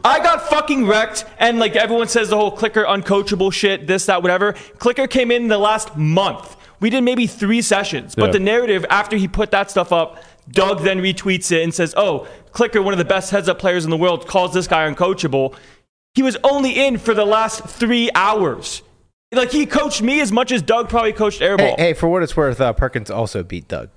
I got fucking wrecked, and like everyone says the whole Clicker uncoachable shit, this, that, whatever. Clicker came in the last month. We did maybe three sessions, but yeah. the narrative after he put that stuff up. Doug then retweets it and says, oh, Clicker, one of the best heads-up players in the world, calls this guy uncoachable. He was only in for the last three hours. Like, he coached me as much as Doug probably coached Airball. Hey, hey for what it's worth, uh, Perkins also beat Doug.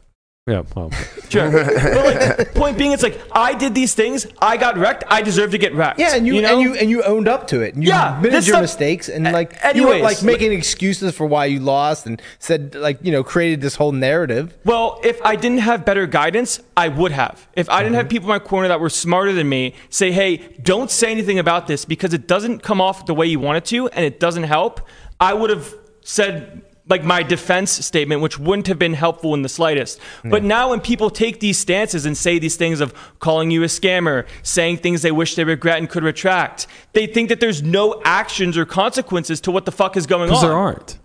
Yeah, well. Sure. But, like, point being, it's like, I did these things, I got wrecked, I deserve to get wrecked. Yeah, and you, you know? and you and you owned up to it. And you yeah, admitted your stuff, mistakes, and, like, anyways, you were, like, making like, excuses for why you lost and said, like, you know, created this whole narrative. Well, if I didn't have better guidance, I would have. If I didn't have people in my corner that were smarter than me say, hey, don't say anything about this because it doesn't come off the way you want it to and it doesn't help, I would have said... like my defense statement, which wouldn't have been helpful in the slightest. Yeah. But now when people take these stances and say these things of calling you a scammer, saying things they wish they regret and could retract, they think that there's no actions or consequences to what the fuck is going on. Because there aren't.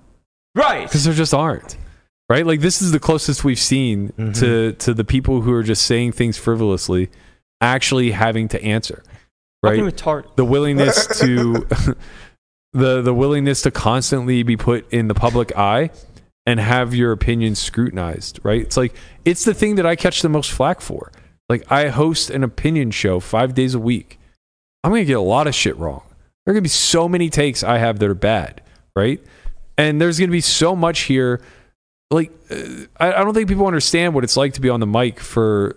Right. Because there just aren't. Right? Like this is the closest we've seen mm-hmm. to, to the people who are just saying things frivolously, actually having to answer. Right? Fucking retarded. The willingness to... The the willingness to constantly be put in the public eye and have your opinion scrutinized, right? It's like, it's the thing that I catch the most flack for. Like, I host an opinion show five days a week. I'm going to get a lot of shit wrong. There are going to be so many takes I have that are bad, right? And there's going to be so much here. Like, uh, I, I don't think people understand what it's like to be on the mic for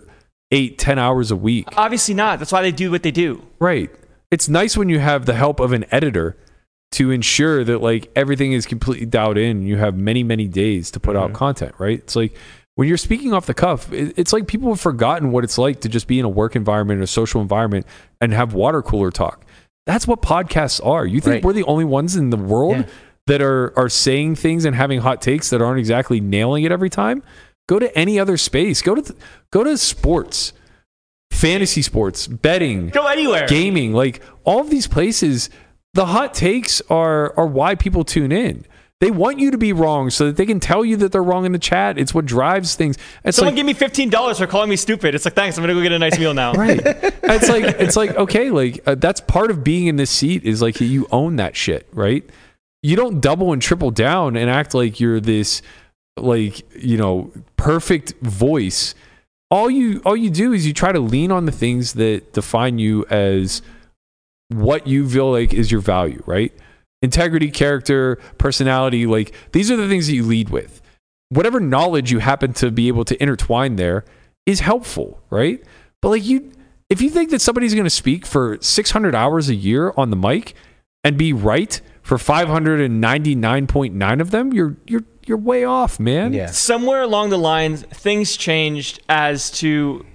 eight, ten hours a week. Obviously not. That's why they do what they do. Right. It's nice when you have the help of an editor to ensure that like everything is completely dialed in. You have many, many days to put mm-hmm. out content, right? It's like when you're speaking off the cuff, it's like people have forgotten what it's like to just be in a work environment or a social environment and have water cooler talk. That's what podcasts are. You think right. we're the only ones in the world yeah. that are, are saying things and having hot takes that aren't exactly nailing it every time? Go to any other space. Go to th- go to sports, fantasy sports, betting. Go anywhere. Gaming. Like, all of these places, the hot takes are are why people tune in. They want you to be wrong so that they can tell you that they're wrong in the chat. It's what drives things. It's Someone like, give me fifteen dollars for calling me stupid. It's like, thanks, I'm going to go get a nice meal now. Right. It's like, it's like okay, like uh, that's part of being in this seat is like you own that shit, right? You don't double and triple down and act like you're this, like, you know, perfect voice. All you all you do is you try to lean on the things that define you as what you feel like is your value, right? Integrity, character, personality, like these are the things that you lead with. Whatever knowledge you happen to be able to intertwine there is helpful, right? But like you, if you think that somebody's going to speak for six hundred hours a year on the mic and be right for five hundred ninety-nine point nine of them, you're you're you're way off, man. Yeah. Somewhere along the lines, things changed as to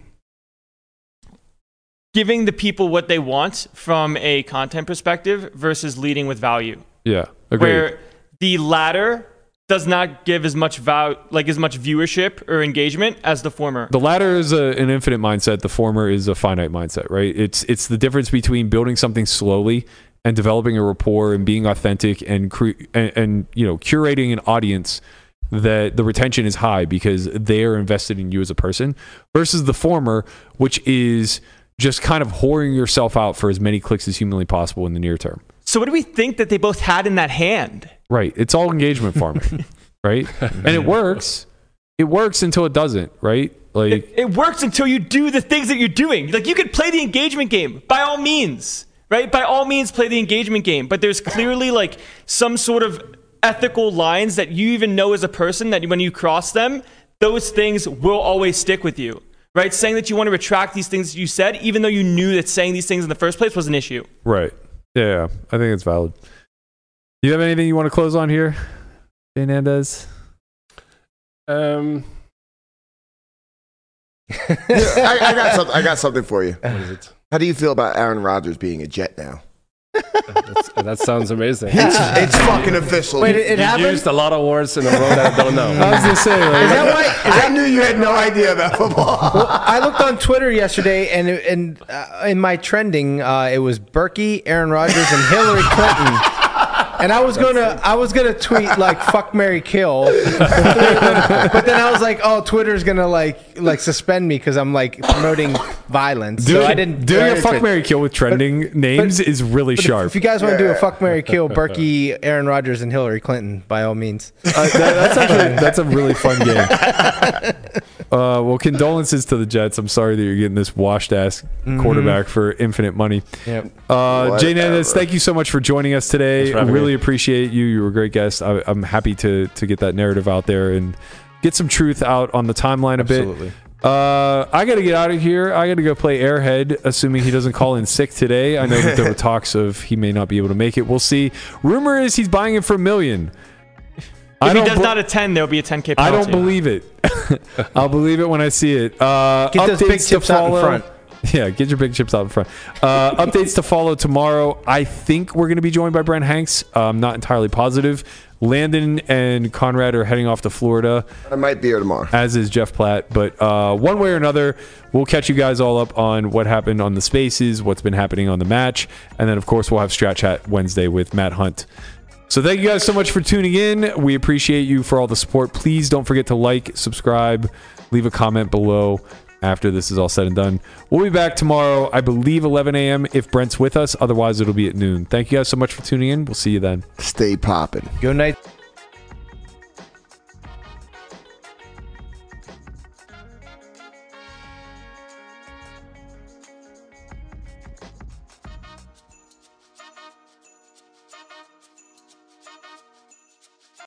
giving the people what they want from a content perspective versus leading with value. Yeah, agreed. Where the latter does not give as much value, like as much viewership or engagement as the former. The latter is a, an infinite mindset. The former is a finite mindset, right? It's it's the difference between building something slowly and developing a rapport and being authentic and cre- and, and you know curating an audience that the retention is high because they are invested in you as a person versus the former, which is just kind of whoring yourself out for as many clicks as humanly possible in the near term. So what do we think that they both had in that hand? Right. It's all engagement farming, right? And it works. It works until it doesn't, right? Like it, it works until you do the things that you're doing. Like you could play the engagement game by all means, right? By all means, play the engagement game. But there's clearly like some sort of ethical lines that you even know as a person that when you cross them, those things will always stick with you. Right, saying that you want to retract these things you said, even though you knew that saying these things in the first place was an issue. Right. Yeah, I think it's valid. Do you have anything you want to close on here, Jay Nandez? Um, yeah, I, I got something. I got something for you. What is it? How do you feel about Aaron Rodgers being a Jet now? That's, that sounds amazing. It's, it's fucking official. Wait, it, it happened? You used a lot of words in a row that I don't know. I was going to say, like, is that why, is I that, knew you had no idea about football. Well, I looked on Twitter yesterday, and and uh, in my trending, uh, it was Berkey, Aaron Rodgers, and Hillary Clinton. And I was going to I was gonna tweet, like, fuck, marry, kill. But then I was like, oh, Twitter's going to, like, like suspend me because I'm, like, promoting violence. Dude, so I didn't, doing I didn't a fuck, marry, kill with trending but, names but, is really sharp. If, if you guys want to yeah. do a fuck, marry, kill, Berkey, Aaron Rodgers, and Hillary Clinton, by all means. Uh, that, that's, actually, that's a really fun game. Uh, well, condolences to the Jets. I'm sorry that you're getting this washed-ass mm-hmm. quarterback for infinite money. Yep. Uh, Jay Nandez, thank you so much for joining us today. Really appreciate you. You were a great guest. I, I'm happy to to get that narrative out there and get some truth out on the timeline a Absolutely. bit. Uh, I got to get out of here. I got to go play Airhead, assuming he doesn't call in sick today. I know that there were talks of he may not be able to make it. We'll see. Rumor is he's buying it for a million. If he does not attend, there'll be a ten K penalty. I don't believe it. I'll believe it when I see it. Uh, get those big chips out in front. Yeah, get your big chips out in front. Uh, updates to follow tomorrow. I think we're going to be joined by Brent Hanks. I'm um, not entirely positive. Landon and Conrad are heading off to Florida. I might be here tomorrow. As is Jeff Platt. But uh, one way or another, we'll catch you guys all up on what happened on the spaces, what's been happening on the match. And then, of course, we'll have Strat Chat Wednesday with Matt Hunt. So thank you guys so much for tuning in. We appreciate you for all the support. Please don't forget to like, subscribe, leave a comment below. After this is all said and done, we'll be back tomorrow, I believe eleven a.m. if Brent's with us. Otherwise, it'll be at noon. Thank you guys so much for tuning in. We'll see you then. Stay popping. Good night.